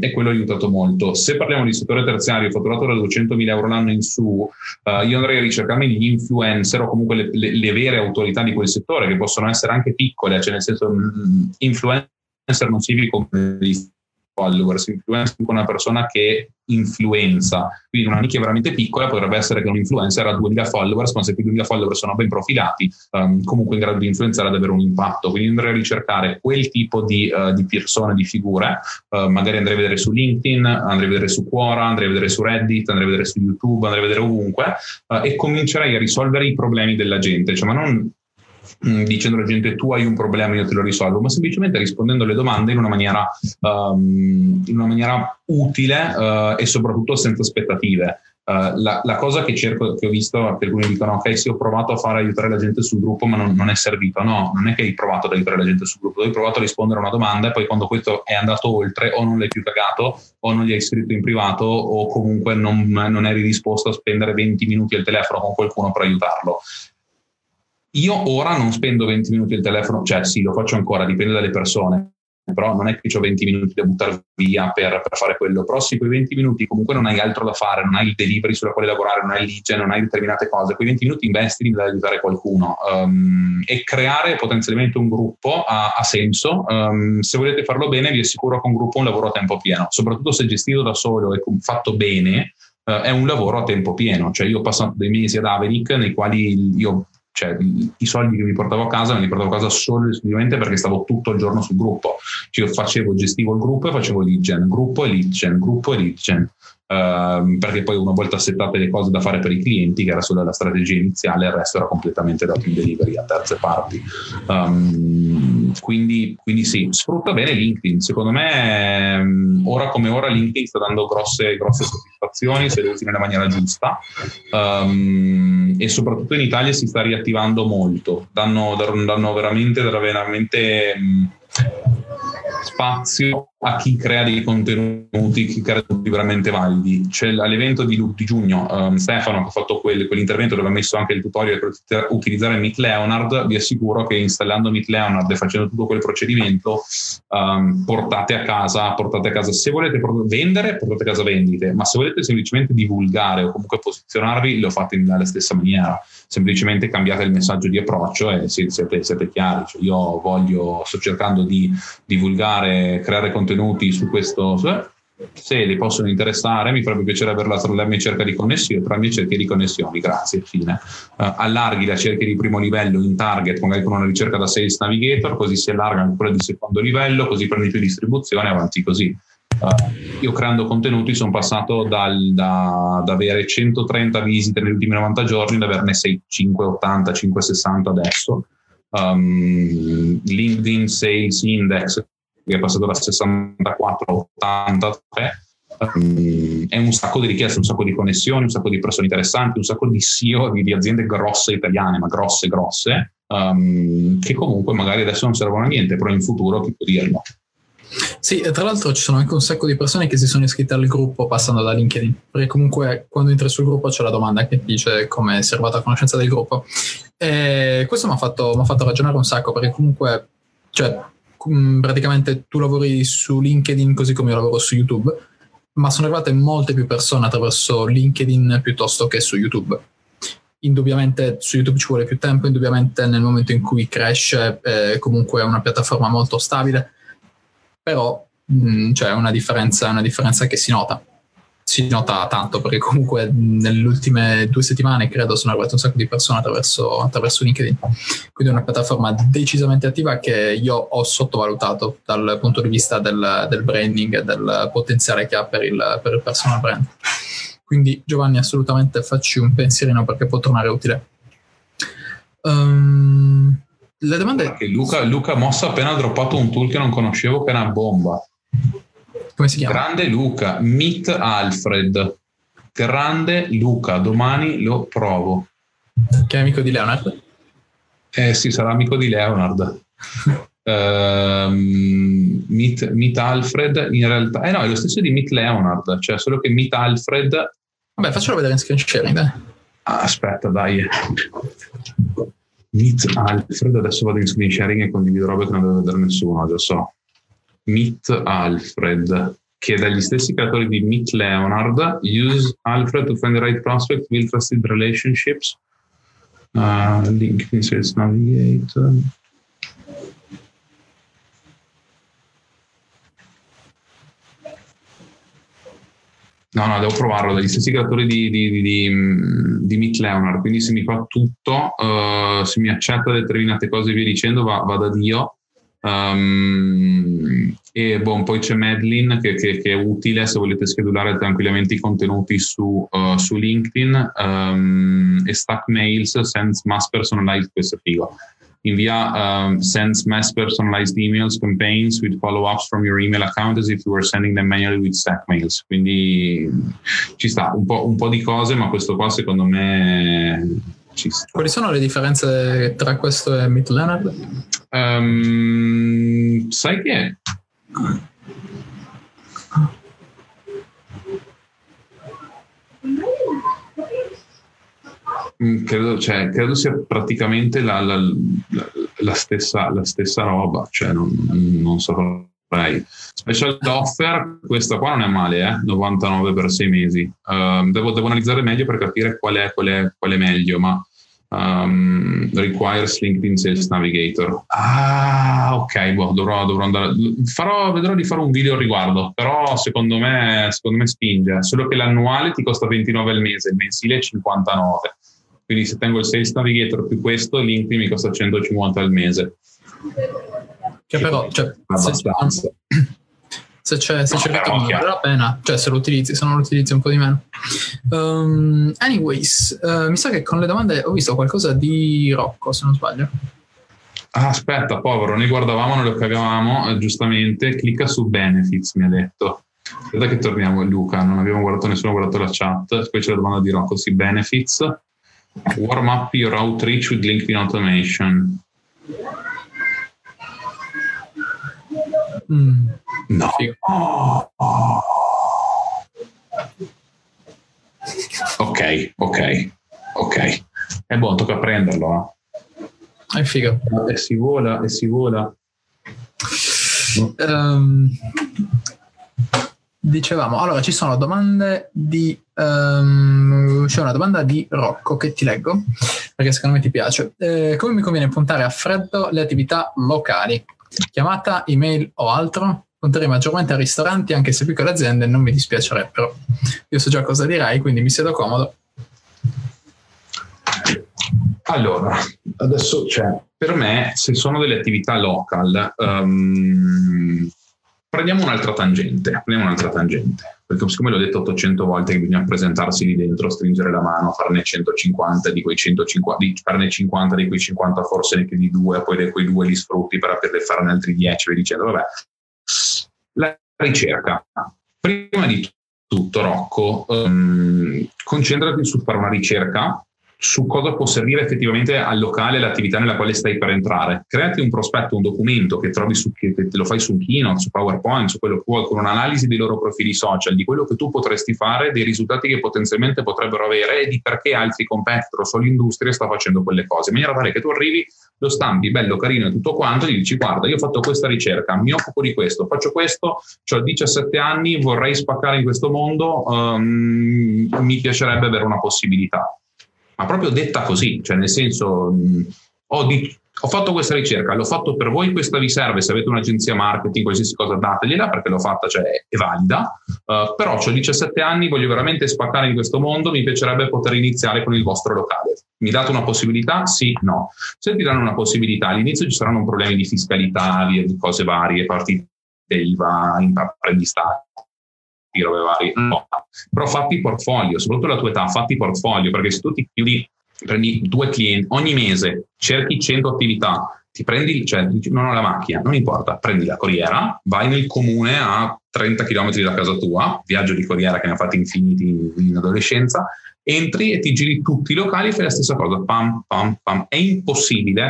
e quello ha aiutato molto. Se parliamo di settore terziario, fatturato da 200.000 euro l'anno in su, io andrei a ricercarmi gli influencer o comunque le vere autorità di quel settore, che possono essere anche piccole, cioè nel senso influencer non significa come followers, influencer con una persona che influenza, quindi una nicchia veramente piccola potrebbe essere che un influencer ha 2000 followers, ma se quei 2000 followers sono ben profilati, comunque in grado di influenzare ad avere un impatto, quindi andrei a ricercare quel tipo di persone, di figure, magari andrei a vedere su LinkedIn, andrei a vedere su Quora, andrei a vedere su Reddit, andrei a vedere su YouTube, andrei a vedere ovunque, e comincerei a risolvere i problemi della gente, cioè ma non dicendo alla gente tu hai un problema io te lo risolvo, ma semplicemente rispondendo alle domande in una maniera utile e soprattutto senza aspettative. La cosa che cerco, che ho visto, che alcuni dicono ok sì ho provato a far aiutare la gente sul gruppo ma non è servito. No, non è che hai provato ad aiutare la gente sul gruppo, hai provato a rispondere a una domanda e poi quando questo è andato oltre o non l'hai più cagato o non gli hai scritto in privato o comunque non eri disposto a spendere 20 minuti al telefono con qualcuno per aiutarlo. Io ora non spendo 20 minuti al telefono, cioè sì, lo faccio ancora, dipende dalle persone, però non è che ho 20 minuti da buttare via per fare quello, però sì, quei 20 minuti comunque non hai altro da fare, non hai il delivery sulla quale lavorare, non hai l'IGE, non hai determinate cose, quei 20 minuti investili da aiutare qualcuno, e creare potenzialmente un gruppo ha senso. Se volete farlo bene vi assicuro che un gruppo è un lavoro a tempo pieno, soprattutto se gestito da solo e fatto bene, è un lavoro a tempo pieno, cioè io ho passato dei mesi ad Aveni nei quali cioè i soldi che mi portavo a casa me li portavo a casa solo e esclusivamente perché stavo tutto il giorno sul gruppo, cioè io gestivo il gruppo e facevo lead gen, gruppo e lead gen, perché poi una volta settate le cose da fare per i clienti, che era solo la strategia iniziale, il resto era completamente dato in delivery a terze parti. Quindi sì, sfrutta bene LinkedIn, secondo me ora come ora LinkedIn sta dando grosse soddisfazioni se le usi nella maniera giusta, e soprattutto in Italia si sta riattivando molto, danno veramente spazio a chi crea dei contenuti, chi crea contenuti veramente validi. C'è all'evento di giugno, Stefano che ha fatto quell'intervento dove ha messo anche il tutorial per utilizzare Meet Leonard, vi assicuro che installando Meet Leonard e facendo tutto quel procedimento portate a casa, se volete vendere portate a casa vendite, ma se volete semplicemente divulgare o comunque posizionarvi lo fate nella stessa maniera, semplicemente cambiate il messaggio di approccio e siete chiari, cioè io sto cercando di divulgare, creare contenuti su questo, se li possono interessare mi farebbe piacere averla tra le mie cerche di connessioni, grazie, fine. Allarghi la cerchia di primo livello in target magari con una ricerca da Sales Navigator, così si allarga anche quella di secondo livello, così prendi più distribuzione, avanti così. Io creando contenuti sono passato da avere 130 visite negli ultimi 90 giorni ad averne 580, 560 adesso. LinkedIn Sales Index che è passato da 64 a 83, è un sacco di richieste, un sacco di connessioni, un sacco di persone interessanti, un sacco di CEO di aziende grosse italiane, ma grosse, che comunque magari adesso non servono a niente, però in futuro chi può dirlo? Sì, e tra l'altro ci sono anche un sacco di persone che si sono iscritte al gruppo passando da LinkedIn, perché comunque quando entri sul gruppo c'è la domanda che dice come si è arrivata a conoscenza del gruppo, e questo mi ha fatto ragionare un sacco, perché comunque cioè praticamente tu lavori su LinkedIn così come io lavoro su YouTube, ma sono arrivate molte più persone attraverso LinkedIn piuttosto che su YouTube. Indubbiamente su YouTube ci vuole più tempo, indubbiamente nel momento in cui cresce comunque è una piattaforma molto stabile, però c'è una differenza che si nota tanto, perché comunque nelle ultime 2 settimane credo sono arrivate un sacco di persone attraverso LinkedIn, quindi è una piattaforma decisamente attiva che io ho sottovalutato dal punto di vista del branding e del potenziale che ha per il personal brand. Quindi Giovanni assolutamente facci un pensierino perché può tornare utile. La domanda è... Luca Mossa ha appena droppato un tool che non conoscevo, che è una bomba. Come si chiama? Grande Luca, Meet Alfred. Grande Luca, domani lo provo. Che è amico di Leonard? Eh sì, sarà amico di Leonard. Meet Alfred in realtà, eh no, è lo stesso di Meet Leonard, cioè solo che Meet Alfred, vabbè, faccelo vedere in screen sharing, dai. Ah, aspetta, dai, Meet Alfred, adesso vado in screen sharing e condivido robe che non deve vedere nessuno, già so. Meet Alfred, che è dagli stessi creatori di Meet Leonard. Use Alfred to find the right prospect, build trusted relationships, LinkedIn Sales Navigator. No, devo provarlo, dagli stessi creatori di Meet Leonard, quindi se mi fa tutto, se mi accetta determinate cose e via dicendo, va da Dio. E boh, poi c'è Madeline che è utile se volete schedulare tranquillamente i contenuti su LinkedIn, e Stack Mails, Sends Mass Personalized, questo è figo, invia Sends Mass Personalized Emails, Campaigns with Follow-Ups from your email account as if you were sending them manually with Stack Mails. Quindi ci sta un po' di cose, ma questo qua secondo me ci sta. Quali sono le differenze tra questo e Meet Leonard? Sai che credo sia praticamente la stessa roba, cioè non saprei. Special offer, questa qua non è male, 99 per 6 mesi. Devo analizzare meglio per capire qual è meglio, ma requires LinkedIn Sales Navigator. Ah, ok, boh, dovrò andare. Vedrò di fare un video al riguardo, però secondo me spinge. Solo che l'annuale ti costa 29 al mese, il mensile è 59. Quindi se tengo il Sales Navigator più questo, LinkedIn mi costa 150 al mese. Che però, cioè, abbastanza. Se c'è vale la pena, cioè se lo utilizzi, se non lo utilizzi un po' di meno. Anyways, mi sa che con le domande ho visto qualcosa di Rocco, se non sbaglio. Ah, aspetta, povero, noi guardavamo, non lo capivamo, giustamente. Clicca su Benefits, mi ha detto. Aspetta che torniamo, Luca, non abbiamo guardato, nessuno ha guardato la chat. Poi c'è la domanda di Rocco, sì, Benefits. Warm up your outreach with LinkedIn Automation. No. Oh. Ok. È buono, tocca prenderlo. È figo. E si vola. Dicevamo, allora ci sono domande di c'è una domanda di Rocco che ti leggo perché secondo me ti piace. Come mi conviene puntare a freddo le attività locali? Chiamata, email o altro? Punterei maggiormente a ristoranti, anche se piccole aziende non mi dispiacerebbero. Io so già cosa direi, quindi mi siedo comodo. Allora, adesso per me, se sono delle attività local, prendiamo un'altra tangente, perché siccome l'ho detto 800 volte che bisogna presentarsi lì dentro, stringere la mano, farne 150 di quei 150, farne 50 di quei 50, forse neanche di 2, poi di quei 2 li sfrutti per poter farne altri 10, dicendo vabbè. La ricerca, prima di tutto, Rocco, concentrati su fare una ricerca su cosa può servire effettivamente al locale, l'attività nella quale stai per entrare. Creati un prospetto, un documento che trovi che lo fai su Keynote, su PowerPoint, su quello che vuoi, con un'analisi dei loro profili social, di quello che tu potresti fare, dei risultati che potenzialmente potrebbero avere e di perché altri competitor o solo industria sta facendo quelle cose, in maniera tale che tu arrivi, lo stampi bello, carino e tutto quanto, e gli dici guarda, io ho fatto questa ricerca, mi occupo di questo, faccio questo, ho 17 anni, vorrei spaccare in questo mondo, mi piacerebbe avere una possibilità. Ma proprio detta così, cioè nel senso ho fatto questa ricerca, l'ho fatto per voi, questa vi serve, se avete un'agenzia marketing, qualsiasi cosa dategliela perché l'ho fatta, è valida, però ho 17 anni, voglio veramente spaccare in questo mondo, mi piacerebbe poter iniziare con il vostro locale. Mi date una possibilità? Sì, no. Se vi danno una possibilità, all'inizio ci saranno problemi di fiscalità, di cose varie, partite IVA, imprendistati, robe varie, no. Però fatti portfolio, soprattutto alla tua età, fatti portfolio, perché se tu ti chiudi, prendi 2 clienti ogni mese, cerchi 100 attività, ti prendi, non ho la macchina, non importa, prendi la corriera, vai nel comune a 30 km da casa tua, viaggio di corriera che ne ha fatti infiniti in adolescenza, entri e ti giri tutti i locali e fai la stessa cosa, pam pam pam. È impossibile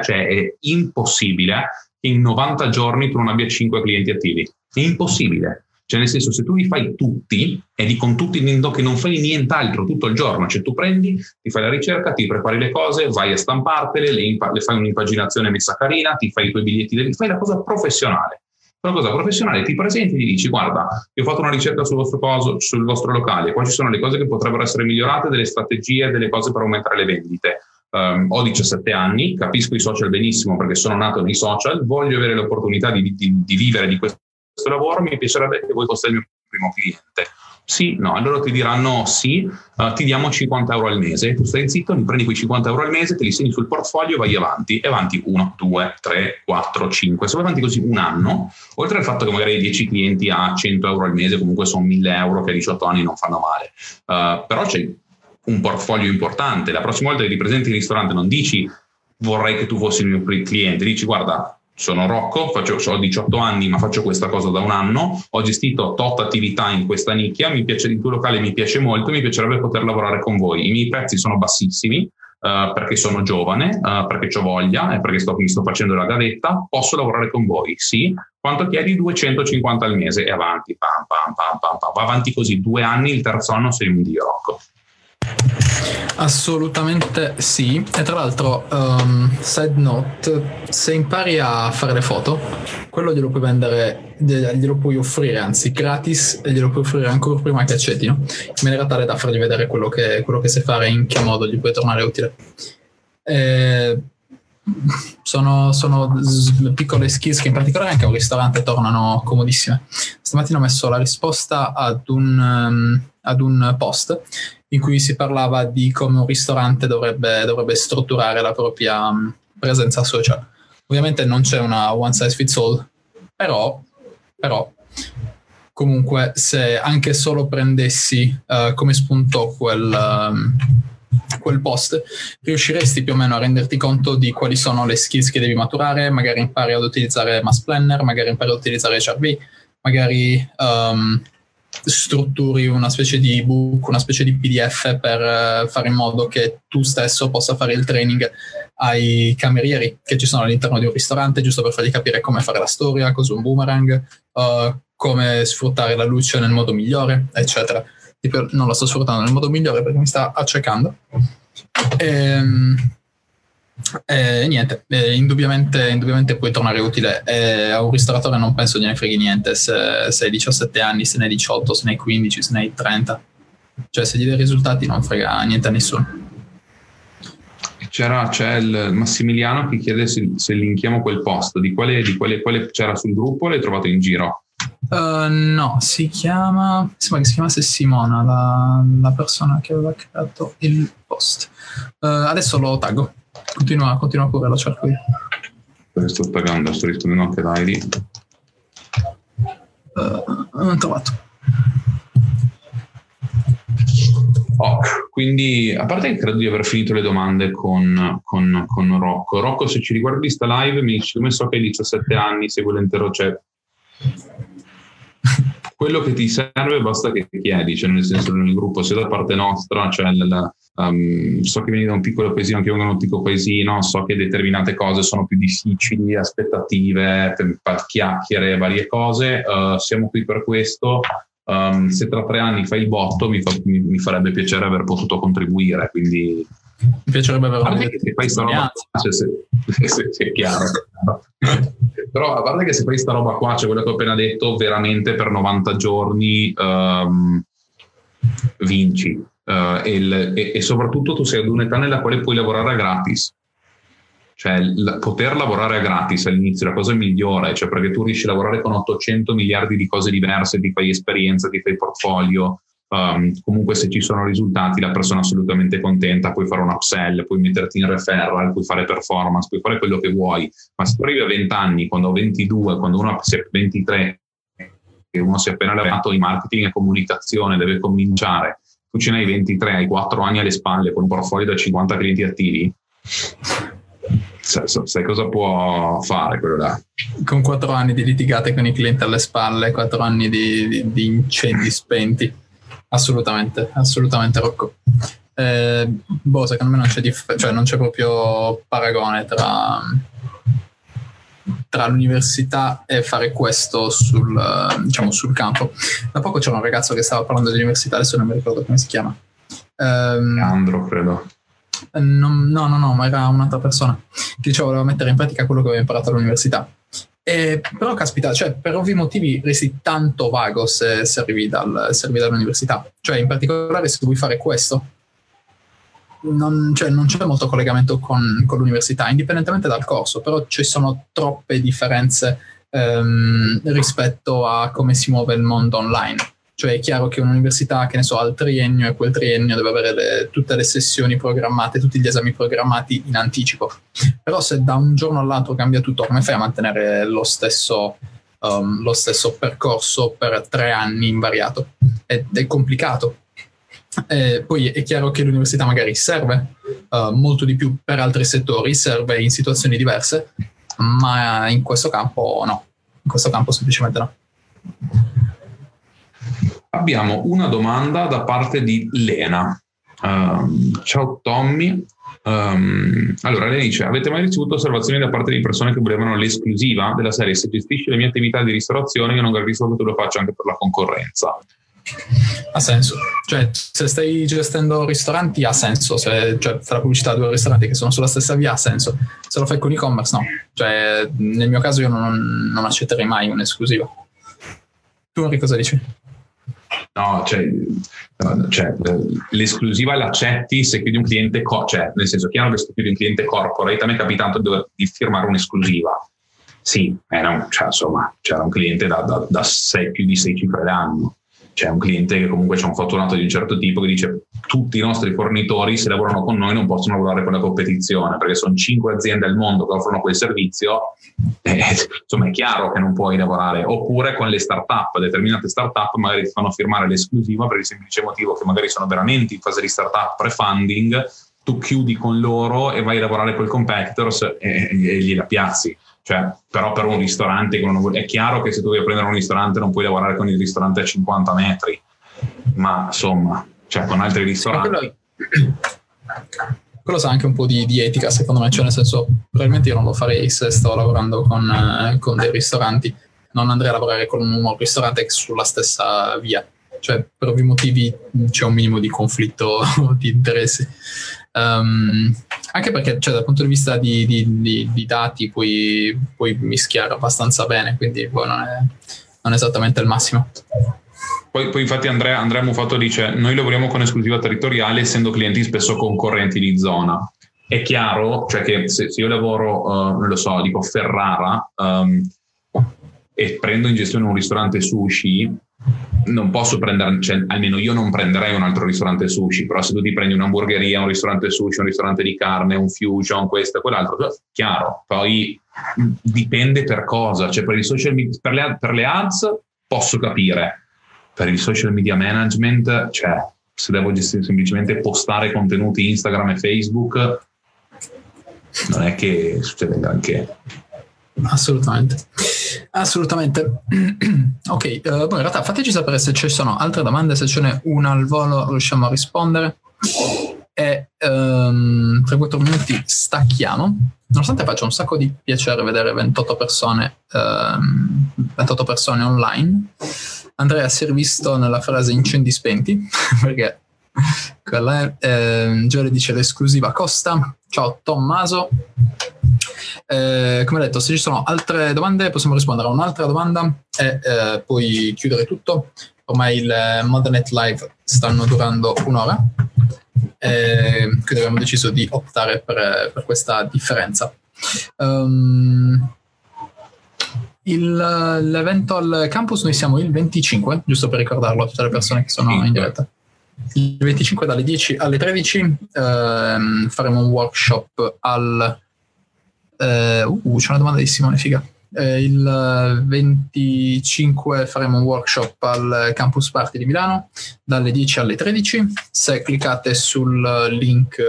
in 90 giorni tu non abbia 5 clienti attivi. È impossibile. Cioè, nel senso, se tu li fai tutti, e di con tutti intendo che non fai nient'altro tutto il giorno, cioè tu prendi, ti fai la ricerca, ti prepari le cose, vai a stampartele, le fai un'impaginazione messa carina, ti fai i tuoi biglietti, fai la cosa professionale. Una cosa professionale, ti presenti e gli dici: guarda, io ho fatto una ricerca sul vostro coso, sul vostro locale, qua ci sono le cose che potrebbero essere migliorate, delle strategie, delle cose per aumentare le vendite. Ho 17 anni, capisco i social benissimo perché sono nato nei social, voglio avere l'opportunità di vivere di questo lavoro, mi piacerebbe che voi foste il mio primo cliente. Sì, no, allora ti diranno sì, ti diamo 50 euro al mese. Tu stai zitto, mi prendi quei 50 euro al mese, te li segni sul portfolio e vai avanti. E avanti 1, 2, 3, 4, 5. Se vai avanti così un anno, oltre al fatto che magari hai 10 clienti a 100 euro al mese, comunque sono 1000 euro che a 18 anni non fanno male. Però c'è un portfolio importante. La prossima volta che ti presenti in ristorante non dici vorrei che tu fossi il mio cliente, dici guarda, sono Rocco, ho 18 anni ma faccio questa cosa da un anno, ho gestito tot attività in questa nicchia, mi piace il tuo locale, mi piace molto, mi piacerebbe poter lavorare con voi. I miei prezzi sono bassissimi perché sono giovane, perché ho voglia e perché mi sto facendo la gavetta, posso lavorare con voi, sì. Quanto chiedi? 250 al mese e avanti, pam, pam, pam, pam, pam. Va avanti così 2 anni, il terzo anno sei un dio, Rocco. Assolutamente sì. E tra l'altro side note, se impari a fare le foto, quello glielo puoi vendere, glielo puoi offrire anzi gratis, e glielo puoi offrire ancora prima che accettino, in maniera tale da fargli vedere quello che sai fare, in che modo gli puoi tornare utile. Sono piccole skills che in particolare anche a un ristorante tornano comodissime. Stamattina ho messo la risposta ad un post in cui si parlava di come un ristorante dovrebbe strutturare la propria presenza social. Ovviamente non c'è una one size fits all, però comunque se anche solo prendessi come spunto quel post, riusciresti più o meno a renderti conto di quali sono le skills che devi maturare. Magari impari ad utilizzare Mass Planner, magari impari ad utilizzare Jarvis, magari strutturi una specie di ebook, una specie di PDF per fare in modo che tu stesso possa fare il training ai camerieri che ci sono all'interno di un ristorante, giusto per fargli capire come fare la storia, cos'è un boomerang, come sfruttare la luce nel modo migliore, eccetera. Tipo, non la sto sfruttando nel modo migliore perché mi sta accecando. Indubbiamente puoi tornare utile, e a un ristoratore non penso gliene freghi niente se hai 17 anni, se ne hai 18, se ne hai 15, se ne hai 30. Cioè, se gli dai risultati non frega niente a nessuno. C'è il Massimiliano che chiede se linkiamo quel post, di quale c'era sul gruppo, l'hai trovato in giro? No, sembra che si chiamasse Simona, la persona che aveva creato il post. Adesso lo taggo. Continua pure, la cerco io. Sto pagando, sto rispondendo anche l'ID. Non trovato. Quindi, a parte che credo di aver finito le domande con Rocco. Rocco, se ci riguardi sta live, mi dici come so che hai 17 anni, segue l'intero chat. Quello che ti serve basta che ti chiedi, cioè nel senso nel gruppo, sia da parte nostra, cioè so che vieni da un piccolo paesino, anche io vengo da un piccolo paesino, so che determinate cose sono più difficili, aspettative, chiacchiere, varie cose, siamo qui per questo. Se tra 3 anni fai il botto mi farebbe piacere aver potuto contribuire, quindi mi piacerebbe aver però a parte che se fai sta roba qua, cioè quello che ho appena detto, veramente per 90 giorni vinci, e soprattutto tu sei ad un'età nella quale puoi lavorare a gratis. Cioè poter lavorare a gratis all'inizio è la cosa migliore, cioè perché tu riesci a lavorare con 800 miliardi di cose diverse, ti fai esperienza, ti fai portfolio. Comunque se ci sono risultati la persona è assolutamente contenta, puoi fare un upsell, puoi metterti in referral, puoi fare performance, puoi fare quello che vuoi. Ma se tu arrivi a 20 anni, quando ho 22, quando uno si è 23, che uno si è appena laureato in marketing e comunicazione, deve cominciare, tu ce n'hai 23, hai 4 anni alle spalle con un portfolio da 50 clienti attivi, sai cosa può fare quello là? Con 4 anni di litigate con i clienti alle spalle, 4 anni di incendi spenti. Assolutamente Rocco. Secondo me non c'è proprio paragone tra tra l'università e fare questo sul, diciamo, sul campo. Da poco c'era un ragazzo che stava parlando dell'università, adesso non mi ricordo come si chiama. Andro, credo. No, ma era un'altra persona che diceva voleva mettere in pratica quello che aveva imparato all'università. Però caspita, cioè per ovvi motivi resti tanto vago se arrivi dall'università, cioè in particolare se vuoi fare questo non c'è molto collegamento con l'università, indipendentemente dal corso, però ci sono troppe differenze rispetto a come si muove il mondo online. Cioè è chiaro che un'università, che ne so, al triennio, e quel triennio deve avere tutte le sessioni programmate, tutti gli esami programmati in anticipo. Però se da un giorno all'altro cambia tutto, come fai a mantenere lo stesso percorso per 3 anni invariato? È complicato. Poi è chiaro che l'università magari serve molto di più per altri settori, serve in situazioni diverse, ma in questo campo no. In questo campo semplicemente no. Abbiamo una domanda da parte di Lena. Ciao Tommy. Allora, lei dice: avete mai ricevuto osservazioni da parte di persone che volevano l'esclusiva della serie "se gestisci le mie attività di ristorazione io non garantisco che tu lo faccia anche per la concorrenza"? Ha senso, cioè se stai gestendo ristoranti ha senso, se la pubblicità a 2 ristoranti che sono sulla stessa via ha senso, se lo fai con e-commerce no, cioè nel mio caso io non accetterei mai un'esclusiva. Tu Enrico cosa dici? No, cioè l'esclusiva l'accetti se chiudi un cliente, cioè nel senso, chiaro che se chiudi un cliente corporate, a me è capitato di firmare un'esclusiva. Sì, c'era un cliente da più di 6 cifre l'anno. C'è un cliente che comunque c'è un fortunato di un certo tipo che dice: tutti i nostri fornitori, se lavorano con noi, non possono lavorare con la competizione, perché sono 5 aziende al mondo che offrono quel servizio. Insomma, è chiaro che non puoi lavorare. Oppure con le startup, determinate startup magari ti fanno firmare l'esclusiva per il semplice motivo che magari sono veramente in fase di startup pre-funding, tu chiudi con loro e vai a lavorare col competitors e gliela piazzi. Cioè, però per un ristorante è chiaro che se tu vuoi prendere un ristorante non puoi lavorare con il ristorante a 50 metri, ma insomma, cioè con altri ristoranti. Quello sa anche un po' di etica, secondo me, cioè nel senso, probabilmente io non lo farei se sto lavorando con dei ristoranti, non andrei a lavorare con un ristorante sulla stessa via, cioè per ovvi motivi c'è un minimo di conflitto di interessi. Anche perché dal punto di vista di dati puoi mischiare abbastanza bene, quindi non è esattamente il massimo. Poi infatti Andrea Muffato dice: noi lavoriamo con esclusiva territoriale essendo clienti spesso concorrenti di zona. È chiaro, cioè che se io lavoro non lo so, dico Ferrara e prendo in gestione un ristorante sushi, non posso prendere, cioè, almeno io non prenderei un altro ristorante sushi. Però se tu ti prendi un'hamburgeria, un ristorante sushi, un ristorante di carne, un fusion, questo e quell'altro, cioè, chiaro. Poi dipende per cosa, cioè per i social media, per le ads posso capire, per il social media management, cioè se devo gestire semplicemente postare contenuti Instagram e Facebook, non è che succede granché. Assolutamente. Ok, in realtà fateci sapere se ci sono altre domande, se ce n'è una al volo riusciamo a rispondere, e tra 4 minuti stacchiamo, nonostante faccia un sacco di piacere vedere 28 persone online. Andrea si è visto nella frase "incendi spenti" perché quella è Giore dice l'esclusiva costa. Ciao Tommaso. Come detto, se ci sono altre domande possiamo rispondere a un'altra domanda e poi chiudere tutto. Ormai il Modernet Live stanno durando un'ora, quindi abbiamo deciso di optare per questa differenza. L'evento al campus, noi siamo il 25, giusto per ricordarlo a tutte le persone che sono in diretta. Il 25 dalle 10 alle 13 faremo un workshop al... c'è una domanda di Simone, figa. Il 25 faremo un workshop al Campus Party di Milano dalle 10 alle 13. Se cliccate sul link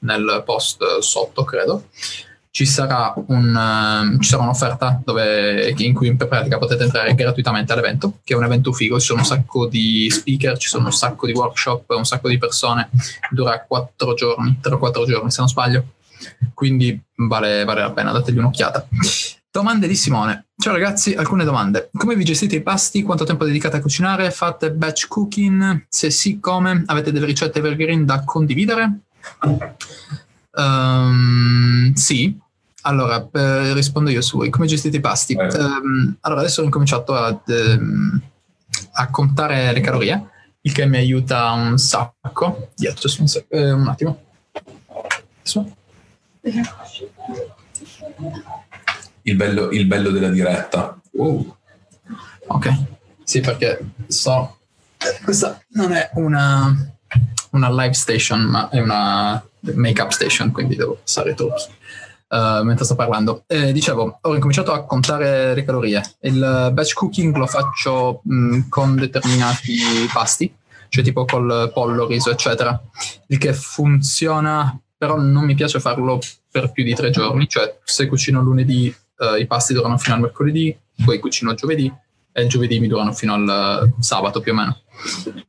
nel post sotto, credo, ci sarà un'offerta in cui in pratica potete entrare gratuitamente all'evento, che è un evento figo. Ci sono un sacco di speaker, ci sono un sacco di workshop, un sacco di persone. Dura 3 o 4 giorni, se non sbaglio. Quindi vale la pena, dategli un'occhiata. Domande di Simone. Ciao ragazzi, alcune domande. Come vi gestite i pasti? Quanto tempo dedicate a cucinare? Fate batch cooking? Se sì, come? Avete delle ricette evergreen da condividere? Sì. Allora, rispondo io su voi. Come gestite i pasti? Allora, adesso ho incominciato a contare le calorie, il che mi aiuta un sacco. Dietro, un attimo. Adesso. Il bello della diretta. Wow. Ok, sì, perché questa non è una live station, ma è una make up station, quindi devo passare tutto mentre sto parlando. Dicevo, ho incominciato a contare le calorie. Il batch cooking lo faccio con determinati pasti, cioè tipo col pollo, riso, eccetera, il che funziona, però non mi piace farlo per più di 3 giorni, cioè se cucino lunedì i pasti durano fino al mercoledì, poi cucino giovedì e il giovedì mi durano fino al sabato più o meno,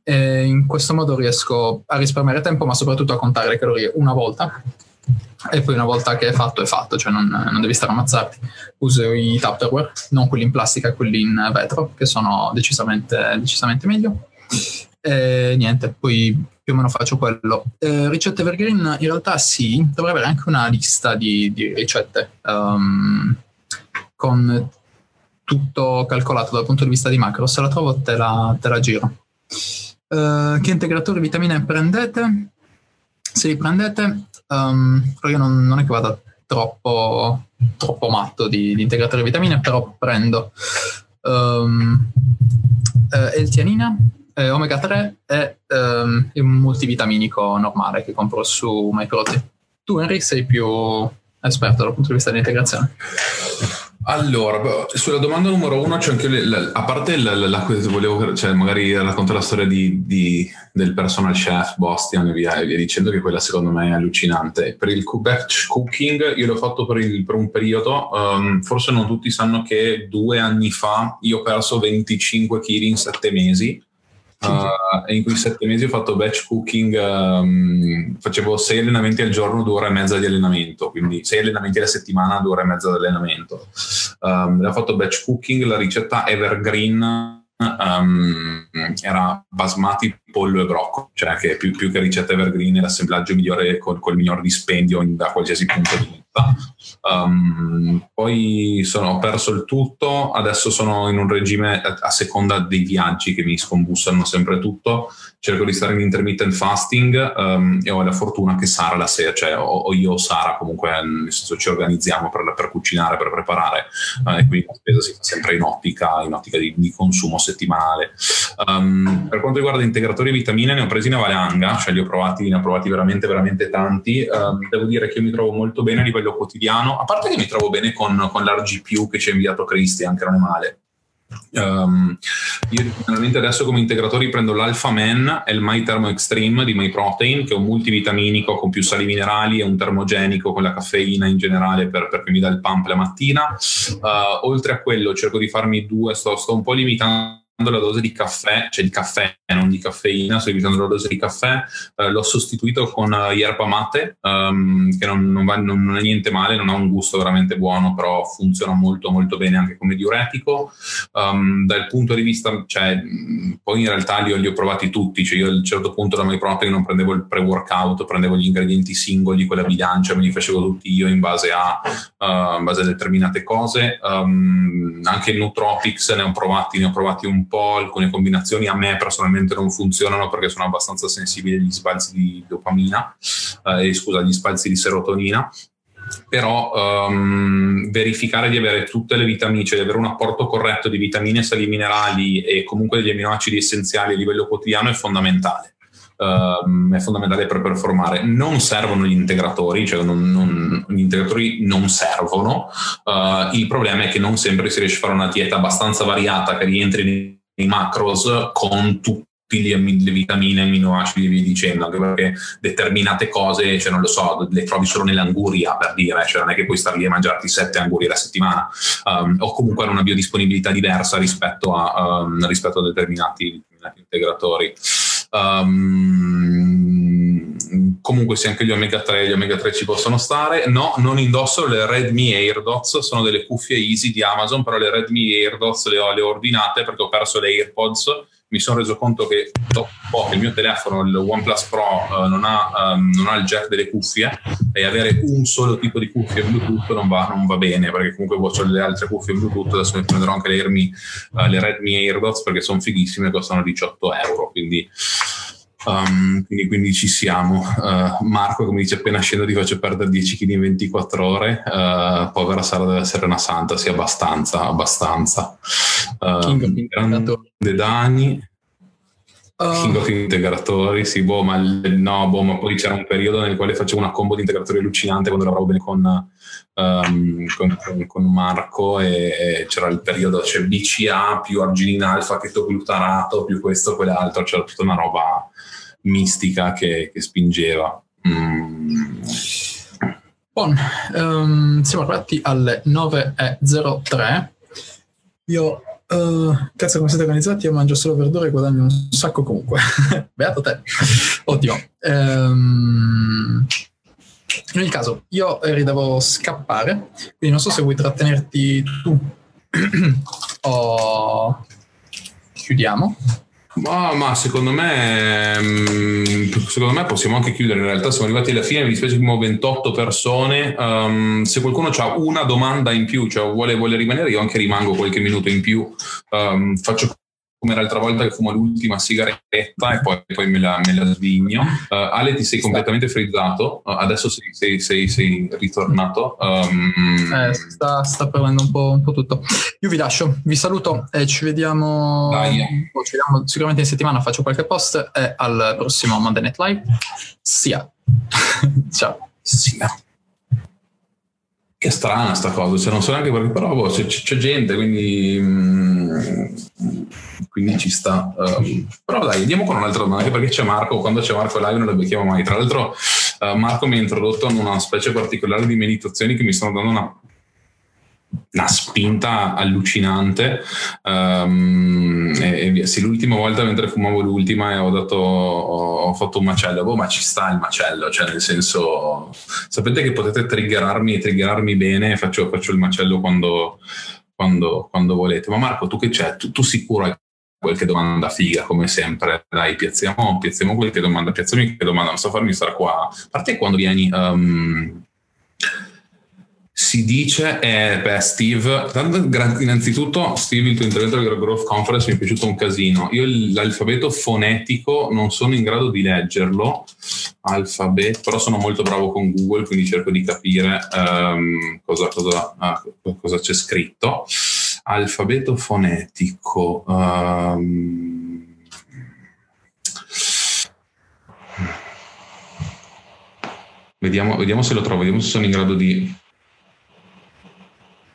e in questo modo riesco a risparmiare tempo, ma soprattutto a contare le calorie una volta, e poi una volta che è fatto, cioè non devi stare a ammazzarti. Uso i Tupperware, non quelli in plastica, quelli in vetro, che sono decisamente meglio. E niente, poi più o meno faccio quello. Ricette evergreen, in realtà sì, dovrei avere anche una lista di ricette con tutto calcolato dal punto di vista di macro. Se la trovo te la giro. Che integratori e vitamine prendete? Se li prendete, io non è che vada troppo matto di integratori e vitamine, però prendo L-tianina, omega 3 e un multivitaminico normale che compro su MyProtein. Tu, Henry, sei più esperto dal punto di vista dell'integrazione. Allora, sulla domanda numero 1 c'è anche la volevo, cioè magari raccontare la storia del personal chef Boston e via dicendo, che quella secondo me è allucinante. Per il batch cooking io l'ho fatto per un periodo, forse non tutti sanno che 2 anni fa io ho perso 25 kg in 7 mesi. E in quei 7 mesi ho fatto batch cooking, facevo 6 allenamenti al giorno, 2 ore e mezza di allenamento, quindi 6 allenamenti alla settimana, 2 ore e mezza di allenamento. Ho fatto batch cooking, la ricetta evergreen era basmati, pollo e broccolo, cioè che più che ricetta evergreen è l'assemblaggio migliore col miglior dispendio da qualsiasi punto di vista. Poi ho perso il tutto, adesso sono in un regime a seconda dei viaggi che mi scombussano sempre tutto, cerco di stare in intermittent fasting e ho la fortuna che Sara la sera, cioè o io o Sara comunque, nel senso, ci organizziamo per cucinare, per preparare, e quindi la spesa si fa sempre in ottica di consumo settimanale. Per quanto riguarda integrazione di vitamine, ne ho presi una valanga, cioè ne ho provati veramente veramente tanti. Devo dire che io mi trovo molto bene a livello quotidiano, a parte che mi trovo bene con l'RGPU che ci ha inviato Cristian, che non è male. Io generalmente adesso come integratori prendo l'Alpha Man e il My Thermo Extreme di MyProtein, che è un multivitaminico con più sali minerali e un termogenico con la caffeina in generale, perché mi dà il pump la mattina. Oltre a quello cerco di farmi sto un po' limitando la dose di caffè, cioè di caffè, non di caffeina, sto evitando la dose di caffè. L'ho sostituito con Sherpa Mate, che non è niente male, non ha un gusto veramente buono, però funziona molto molto bene anche come diuretico. Dal punto di vista, cioè, poi in realtà li ho provati tutti, cioè io a un certo punto da MyProtein non prendevo il pre-workout, prendevo gli ingredienti singoli, quella bilancia me li facevo tutti io in base a determinate cose. Anche il Nootropics ne ho provati un po', alcune combinazioni a me personalmente non funzionano perché sono abbastanza sensibile agli sbalzi di dopamina, agli sbalzi di serotonina, però verificare di avere tutte le vitamine, cioè di avere un apporto corretto di vitamine, sali minerali e comunque degli aminoacidi essenziali a livello quotidiano è fondamentale. È fondamentale per performare. Non servono gli integratori, cioè gli integratori non servono. Il problema è che non sempre si riesce a fare una dieta abbastanza variata che rientri nei macros con tutti le vitamine, aminoacidi e via dicendo, anche perché determinate cose, cioè non lo so, le trovi solo nell'anguria, per dire, cioè non è che puoi star lì a mangiarti 7 angurie alla settimana, o comunque hanno una biodisponibilità diversa rispetto a determinati integratori. comunque sì, anche gli omega 3, ci possono stare. No, non indosso le Redmi AirDots, sono delle cuffie Easy di Amazon, però le Redmi AirDots le ho ordinate perché ho perso le AirPods, mi sono reso conto che il mio telefono, il OnePlus Pro, non ha il jack delle cuffie, e avere un solo tipo di cuffie Bluetooth non va bene, perché comunque ho le altre cuffie Bluetooth. Adesso mi prenderò anche le Redmi AirDots, perché sono fighissime e costano €18, quindi ci siamo. Marco, come dice, appena scendo ti faccio perdere 10 kg in 24 ore. Povera Sara deve essere una santa. Sì, abbastanza. De Dani, King of integratori, sì, ma poi c'era un periodo nel quale facevo una combo di integratori allucinante quando lavoravo bene con Marco, e c'era il periodo, cioè BCA più arginina alfa chetoglutarato più questo quell'altro, c'era tutta una roba mistica che spingeva. Siamo arrivati alle 9:03. Io cazzo, come siete organizzati? Io mangio solo verdure e guadagno un sacco comunque. Beato te. Ottimo. In ogni caso, io devo scappare, quindi non so se vuoi trattenerti tu o chiudiamo. Ma secondo me possiamo anche chiudere, in realtà siamo arrivati alla fine, mi dispiace che abbiamo 28 persone. Se qualcuno ha una domanda in più, cioè vuole rimanere, io anche rimango qualche minuto in più. Faccio come l'altra volta, che fumo l'ultima sigaretta e poi me la svigno. Ale, ti sei completamente frizzato, adesso sei ritornato. Sta parlando un po' tutto. Io vi lascio, vi saluto e ci vediamo. Dai, ci vediamo sicuramente in settimana, faccio qualche post, e al prossimo Monday Night Live. Sia. Ciao. Sia. Che strana sta cosa, cioè non so neanche perché, però c'è gente, quindi ci sta. Però dai, andiamo con un'altra domanda, anche perché c'è Marco. Quando c'è Marco live non lo becchiamo mai. Tra l'altro Marco mi ha introdotto in una specie particolare di meditazioni che mi stanno dando una spinta allucinante. Sì, l'ultima volta, mentre fumavo l'ultima, e ho fatto un macello. Ma ci sta il macello, cioè nel senso, sapete che potete triggerarmi bene, faccio il macello quando volete. Ma Marco, tu che c'è? Tu sicuro hai qualche domanda figa, come sempre? Dai, piazziamo qualche domanda, piazzami che domanda, non so farmi stare qua. A parte quando vieni... si dice, Steve, innanzitutto Steve, il tuo intervento alla Growth Conference mi è piaciuto un casino. Io l'alfabeto fonetico non sono in grado di leggerlo, però sono molto bravo con Google, quindi cerco di capire cosa c'è scritto. Alfabeto fonetico... Vediamo se lo trovo, vediamo se sono in grado di...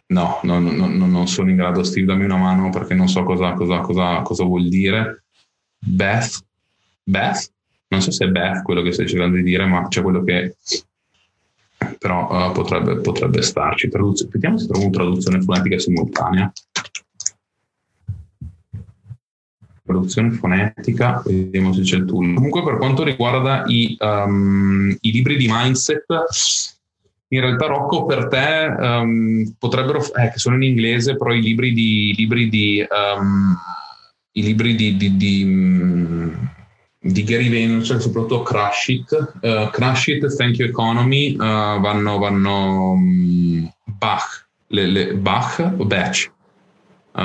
No, non sono in grado. Steve, dammi una mano, perché non so cosa vuol dire. Beth? Non so se è Beth quello che stai cercando di dire, ma c'è quello che... Però potrebbe starci. Vediamo se trovo una traduzione fonetica simultanea. Traduzione fonetica, vediamo se c'è il tool. Comunque, per quanto riguarda i libri di mindset... In realtà, Rocco, per te potrebbero, che sono in inglese, però i libri di Gary Vaynerchuk, soprattutto Crush It, Thank You Economy, vanno Bach,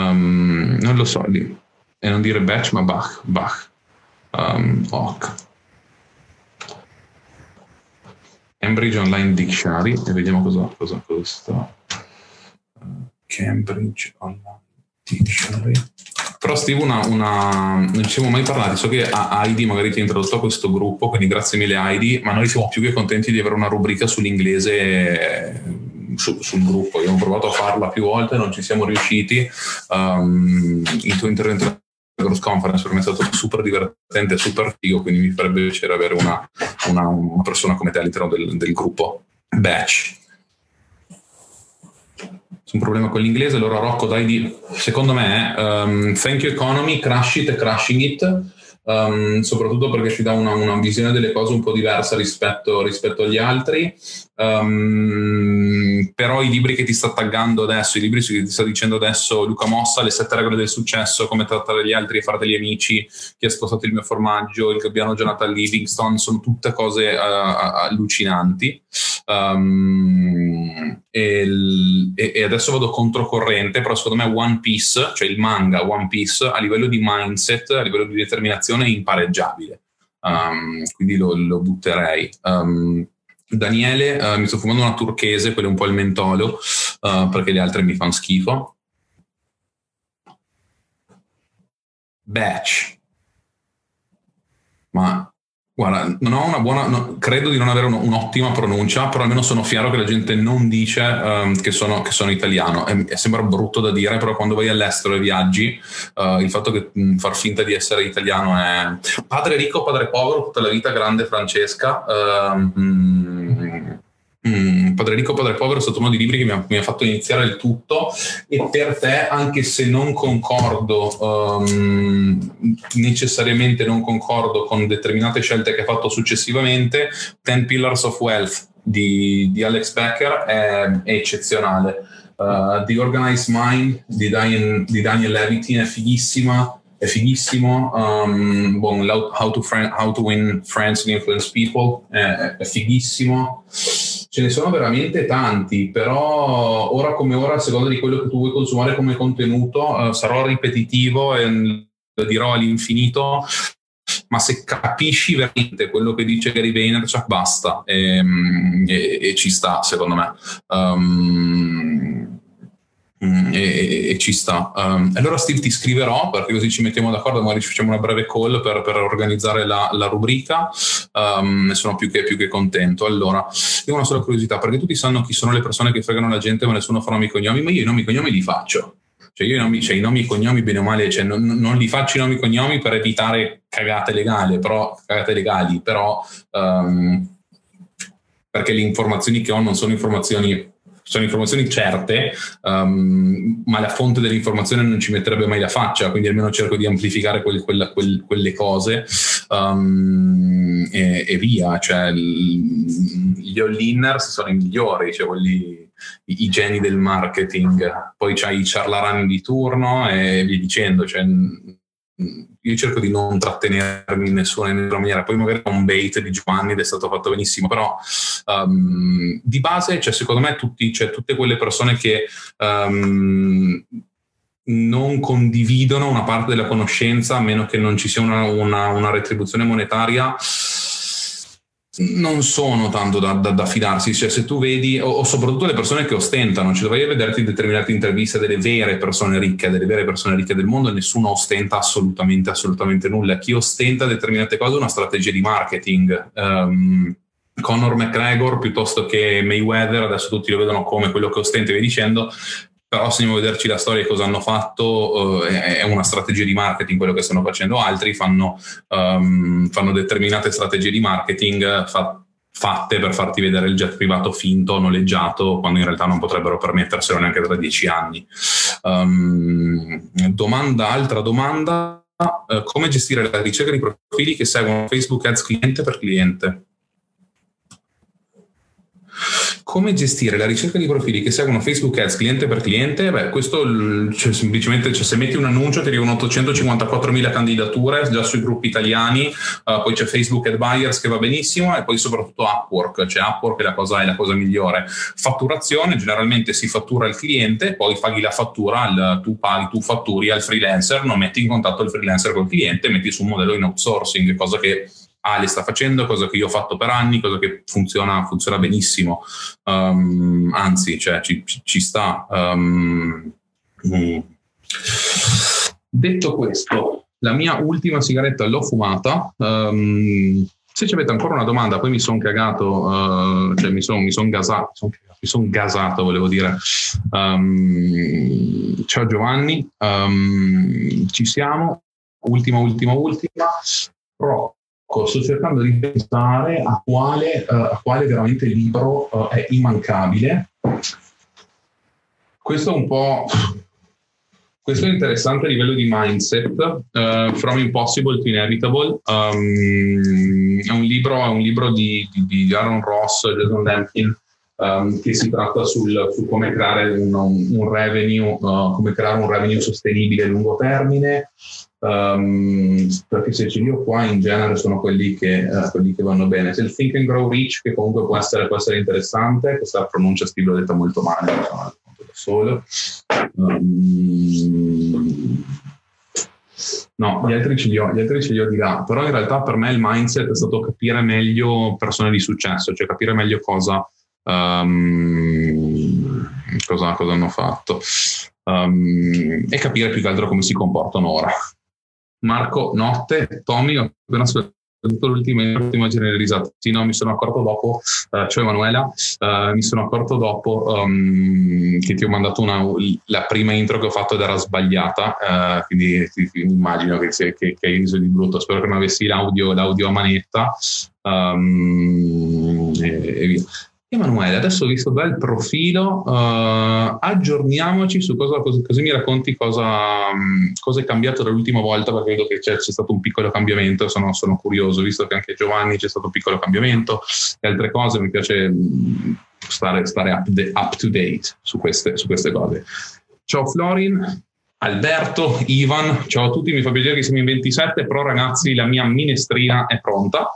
non lo so, e non dire Batch, ma Bach. Cambridge Online Dictionary, e vediamo cosa sta. Cambridge Online Dictionary. Però Steve, non ci siamo mai parlati, so che Heidi magari ti ha introdotto a questo gruppo, quindi grazie mille Heidi, ma noi siamo più che contenti di avere una rubrica sull'inglese sul gruppo. Abbiamo provato a farla più volte, non ci siamo riusciti. Il tuo intervento Growth Conference per me è stato super divertente, super figo, quindi mi farebbe piacere avere una persona come te all'interno del gruppo Batch. C'è un problema con l'inglese, allora Rocco, dai, secondo me Thank You Economy, Crush It e Crushing It, soprattutto perché ci dà una visione delle cose un po' diversa rispetto agli altri. Però i libri che ti sta taggando adesso, i libri che ti sta dicendo adesso Luca Mossa, Le 7 regole del successo, Come trattare gli altri e farteli amici, Chi ha spostato il mio formaggio, Il gabbiano Jonathan Livingston, sono tutte cose allucinanti. E adesso vado controcorrente, però secondo me One Piece, cioè il manga One Piece, a livello di mindset, a livello di determinazione è impareggiabile, quindi lo butterei. Daniele, mi sto fumando una turchese, quello è un po' il mentolo, perché le altre mi fanno schifo. Batch, ma guarda, non ho una buona, credo di non avere un'ottima pronuncia, però almeno sono fiero che la gente non dice che sono italiano. È sembra brutto da dire, però quando vai all'estero e viaggi, il fatto che far finta di essere italiano è... Padre Ricco, Padre Povero, tutta la vita, grande Francesca. Padre Ricco, Padre Povero è stato uno dei libri che mi ha fatto iniziare il tutto. E per te, anche se non concordo, necessariamente non concordo con determinate scelte che ha fatto successivamente, 10 Pillars of Wealth di Alex Becker è eccezionale. The Organized Mind di Daniel Levitin è fighissimo. How to Win Friends and Influence People è fighissimo. Ce ne sono veramente tanti, però ora come ora, a seconda di quello che tu vuoi consumare come contenuto, sarò ripetitivo e lo dirò all'infinito, ma se capisci veramente quello che dice Gary Vaynerchuk, basta, e ci sta, secondo me. E ci sta. Allora Steve, ti scriverò, perché così ci mettiamo d'accordo, magari ci facciamo una breve call per organizzare la rubrica. Sono più che contento. Allora, io ho una sola curiosità, perché tutti sanno chi sono le persone che fregano la gente ma nessuno fa nomi e cognomi? Ma io i nomi e cognomi li faccio, cioè io i nomi e cognomi bene o male, cioè non li faccio i nomi e cognomi per evitare cagate legali però perché le informazioni che ho non sono informazioni certe, ma la fonte dell'informazione non ci metterebbe mai la faccia, quindi almeno cerco di amplificare quelle cose, e via. Cioè gli all-inners sono i migliori, cioè quelli, i geni del marketing, poi c'hai i ciarlatani di turno e via dicendo. Cioè io cerco di non trattenermi in nessuna maniera, poi magari è un bait di Giovanni ed è stato fatto benissimo, però di base, cioè, secondo me tutte quelle persone che non condividono una parte della conoscenza, a meno che non ci sia una retribuzione monetaria, non sono tanto da fidarsi. Cioè, se tu vedi, o soprattutto le persone che ostentano, ci dovrei vederti determinate interviste delle vere persone ricche del mondo, nessuno ostenta assolutamente nulla. Chi ostenta determinate cose è una strategia di marketing. Conor McGregor piuttosto che Mayweather, adesso tutti lo vedono come quello che ostenta e via dicendo, però se andiamo a vederci la storia e cosa hanno fatto, è una strategia di marketing quello che stanno facendo. Altri fanno determinate strategie di marketing fatte per farti vedere il jet privato finto, noleggiato, quando in realtà non potrebbero permetterselo neanche tra 10 anni. Altra domanda, come gestire la ricerca di profili che seguono Facebook Ads cliente per cliente? Come gestire la ricerca di profili che seguono Facebook Ads cliente per cliente? Beh, questo, cioè, semplicemente, cioè, se metti un annuncio ti arrivano 854.000 candidature già sui gruppi italiani, poi c'è Facebook Ad Buyers che va benissimo, e poi soprattutto Upwork, cioè Upwork è la cosa migliore. Fatturazione, generalmente si fattura al cliente, poi paghi la fattura, tu fatturi al freelancer, non metti in contatto il freelancer col cliente, metti su un modello in outsourcing, cosa che Ale sta facendo, cosa che io ho fatto per anni, cosa che funziona benissimo, anzi, cioè, ci sta. Detto questo, la mia ultima sigaretta l'ho fumata. Se ci avete ancora una domanda, poi mi sono cagato, cioè mi sono gasato, volevo dire. Ciao Giovanni, ci siamo. Ultima. Pro. Sto cercando di pensare a quale veramente libro è immancabile. Questo è un po' Questo è interessante a livello di mindset, From Impossible to Inevitable, è un libro di Aaron Ross e Jason Lampkin, che si tratta su come creare un revenue, come creare un revenue sostenibile a lungo termine, perché se ci dico qua in genere sono quelli che vanno bene. Se il Think and Grow Rich, che comunque può essere interessante, questa pronuncia l'ho detta molto male, insomma, da solo. No, gli altri ce li ho di là, però in realtà per me il mindset è stato capire meglio persone di successo, cioè capire meglio cosa hanno fatto, e capire più che altro come si comportano ora. Marco Notte, Tommy, ho appena ascoltato l'ultima generalizzata. Sì, no, mi sono accorto dopo, cioè Emanuela, mi sono accorto dopo che ti ho mandato la prima intro che ho fatto ed era sbagliata, quindi ti immagino che hai riso di brutto. Spero che non avessi l'audio a manetta, e via. Emanuele, adesso ho visto dal profilo, aggiorniamoci su cosa mi racconti, cosa è cambiato dall'ultima volta, perché vedo che c'è stato un piccolo cambiamento, sono curioso, visto che anche Giovanni c'è stato un piccolo cambiamento e altre cose, mi piace stare up to date su queste cose. Ciao Florin, Alberto, Ivan, ciao a tutti, mi fa piacere che siamo in 27, però ragazzi la mia minestrina è pronta.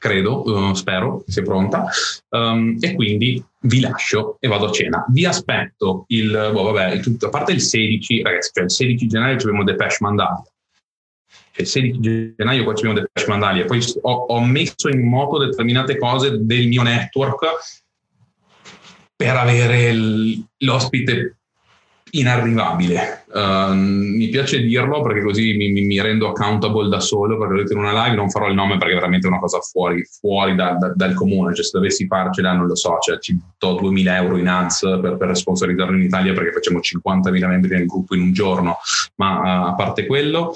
Credo, spero che sia pronta, e quindi vi lascio e vado a cena. Vi aspetto a parte il 16, ragazzi, cioè il 16 gennaio ci abbiamo Depeche-Mandalia. Cioè il 16 gennaio qua ci abbiamo Depeche-Mandalia. Poi ho messo in moto determinate cose del mio network per avere l'ospite inarrivabile. Mi piace dirlo perché così mi rendo accountable da solo, perché ho detto in una live, non farò il nome perché è veramente una cosa fuori dal comune, cioè se dovessi farcela non lo so, cioè ci do 2.000 euro in ads per sponsorizzarlo in Italia, perché facciamo 50.000 membri nel gruppo in un giorno, ma a parte quello,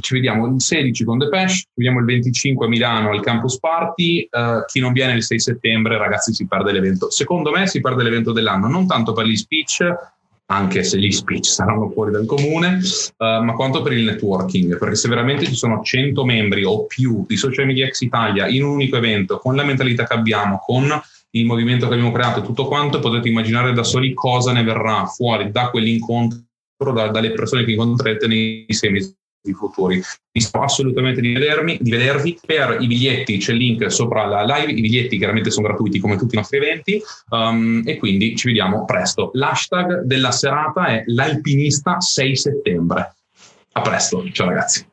ci vediamo il 16 con Depeche, ci vediamo il 25 a Milano al Campus Party, chi non viene il 6 settembre ragazzi si perde l'evento, secondo me si perde l'evento dell'anno, non tanto per gli speech, anche se gli speech saranno fuori dal comune, ma quanto per il networking, perché se veramente ci sono 100 membri o più di Social Media Hacks Italia in un unico evento, con la mentalità che abbiamo, con il movimento che abbiamo creato, tutto quanto, potete immaginare da soli cosa ne verrà fuori da quell'incontro, dalle persone che incontrerete nei semi di futuri. Vi sto assolutamente di vedervi. Per i biglietti c'è il link sopra la live, i biglietti chiaramente sono gratuiti come tutti i nostri eventi, e quindi ci vediamo presto. L'hashtag della serata è l'alpinista 6 settembre. A presto, ciao ragazzi.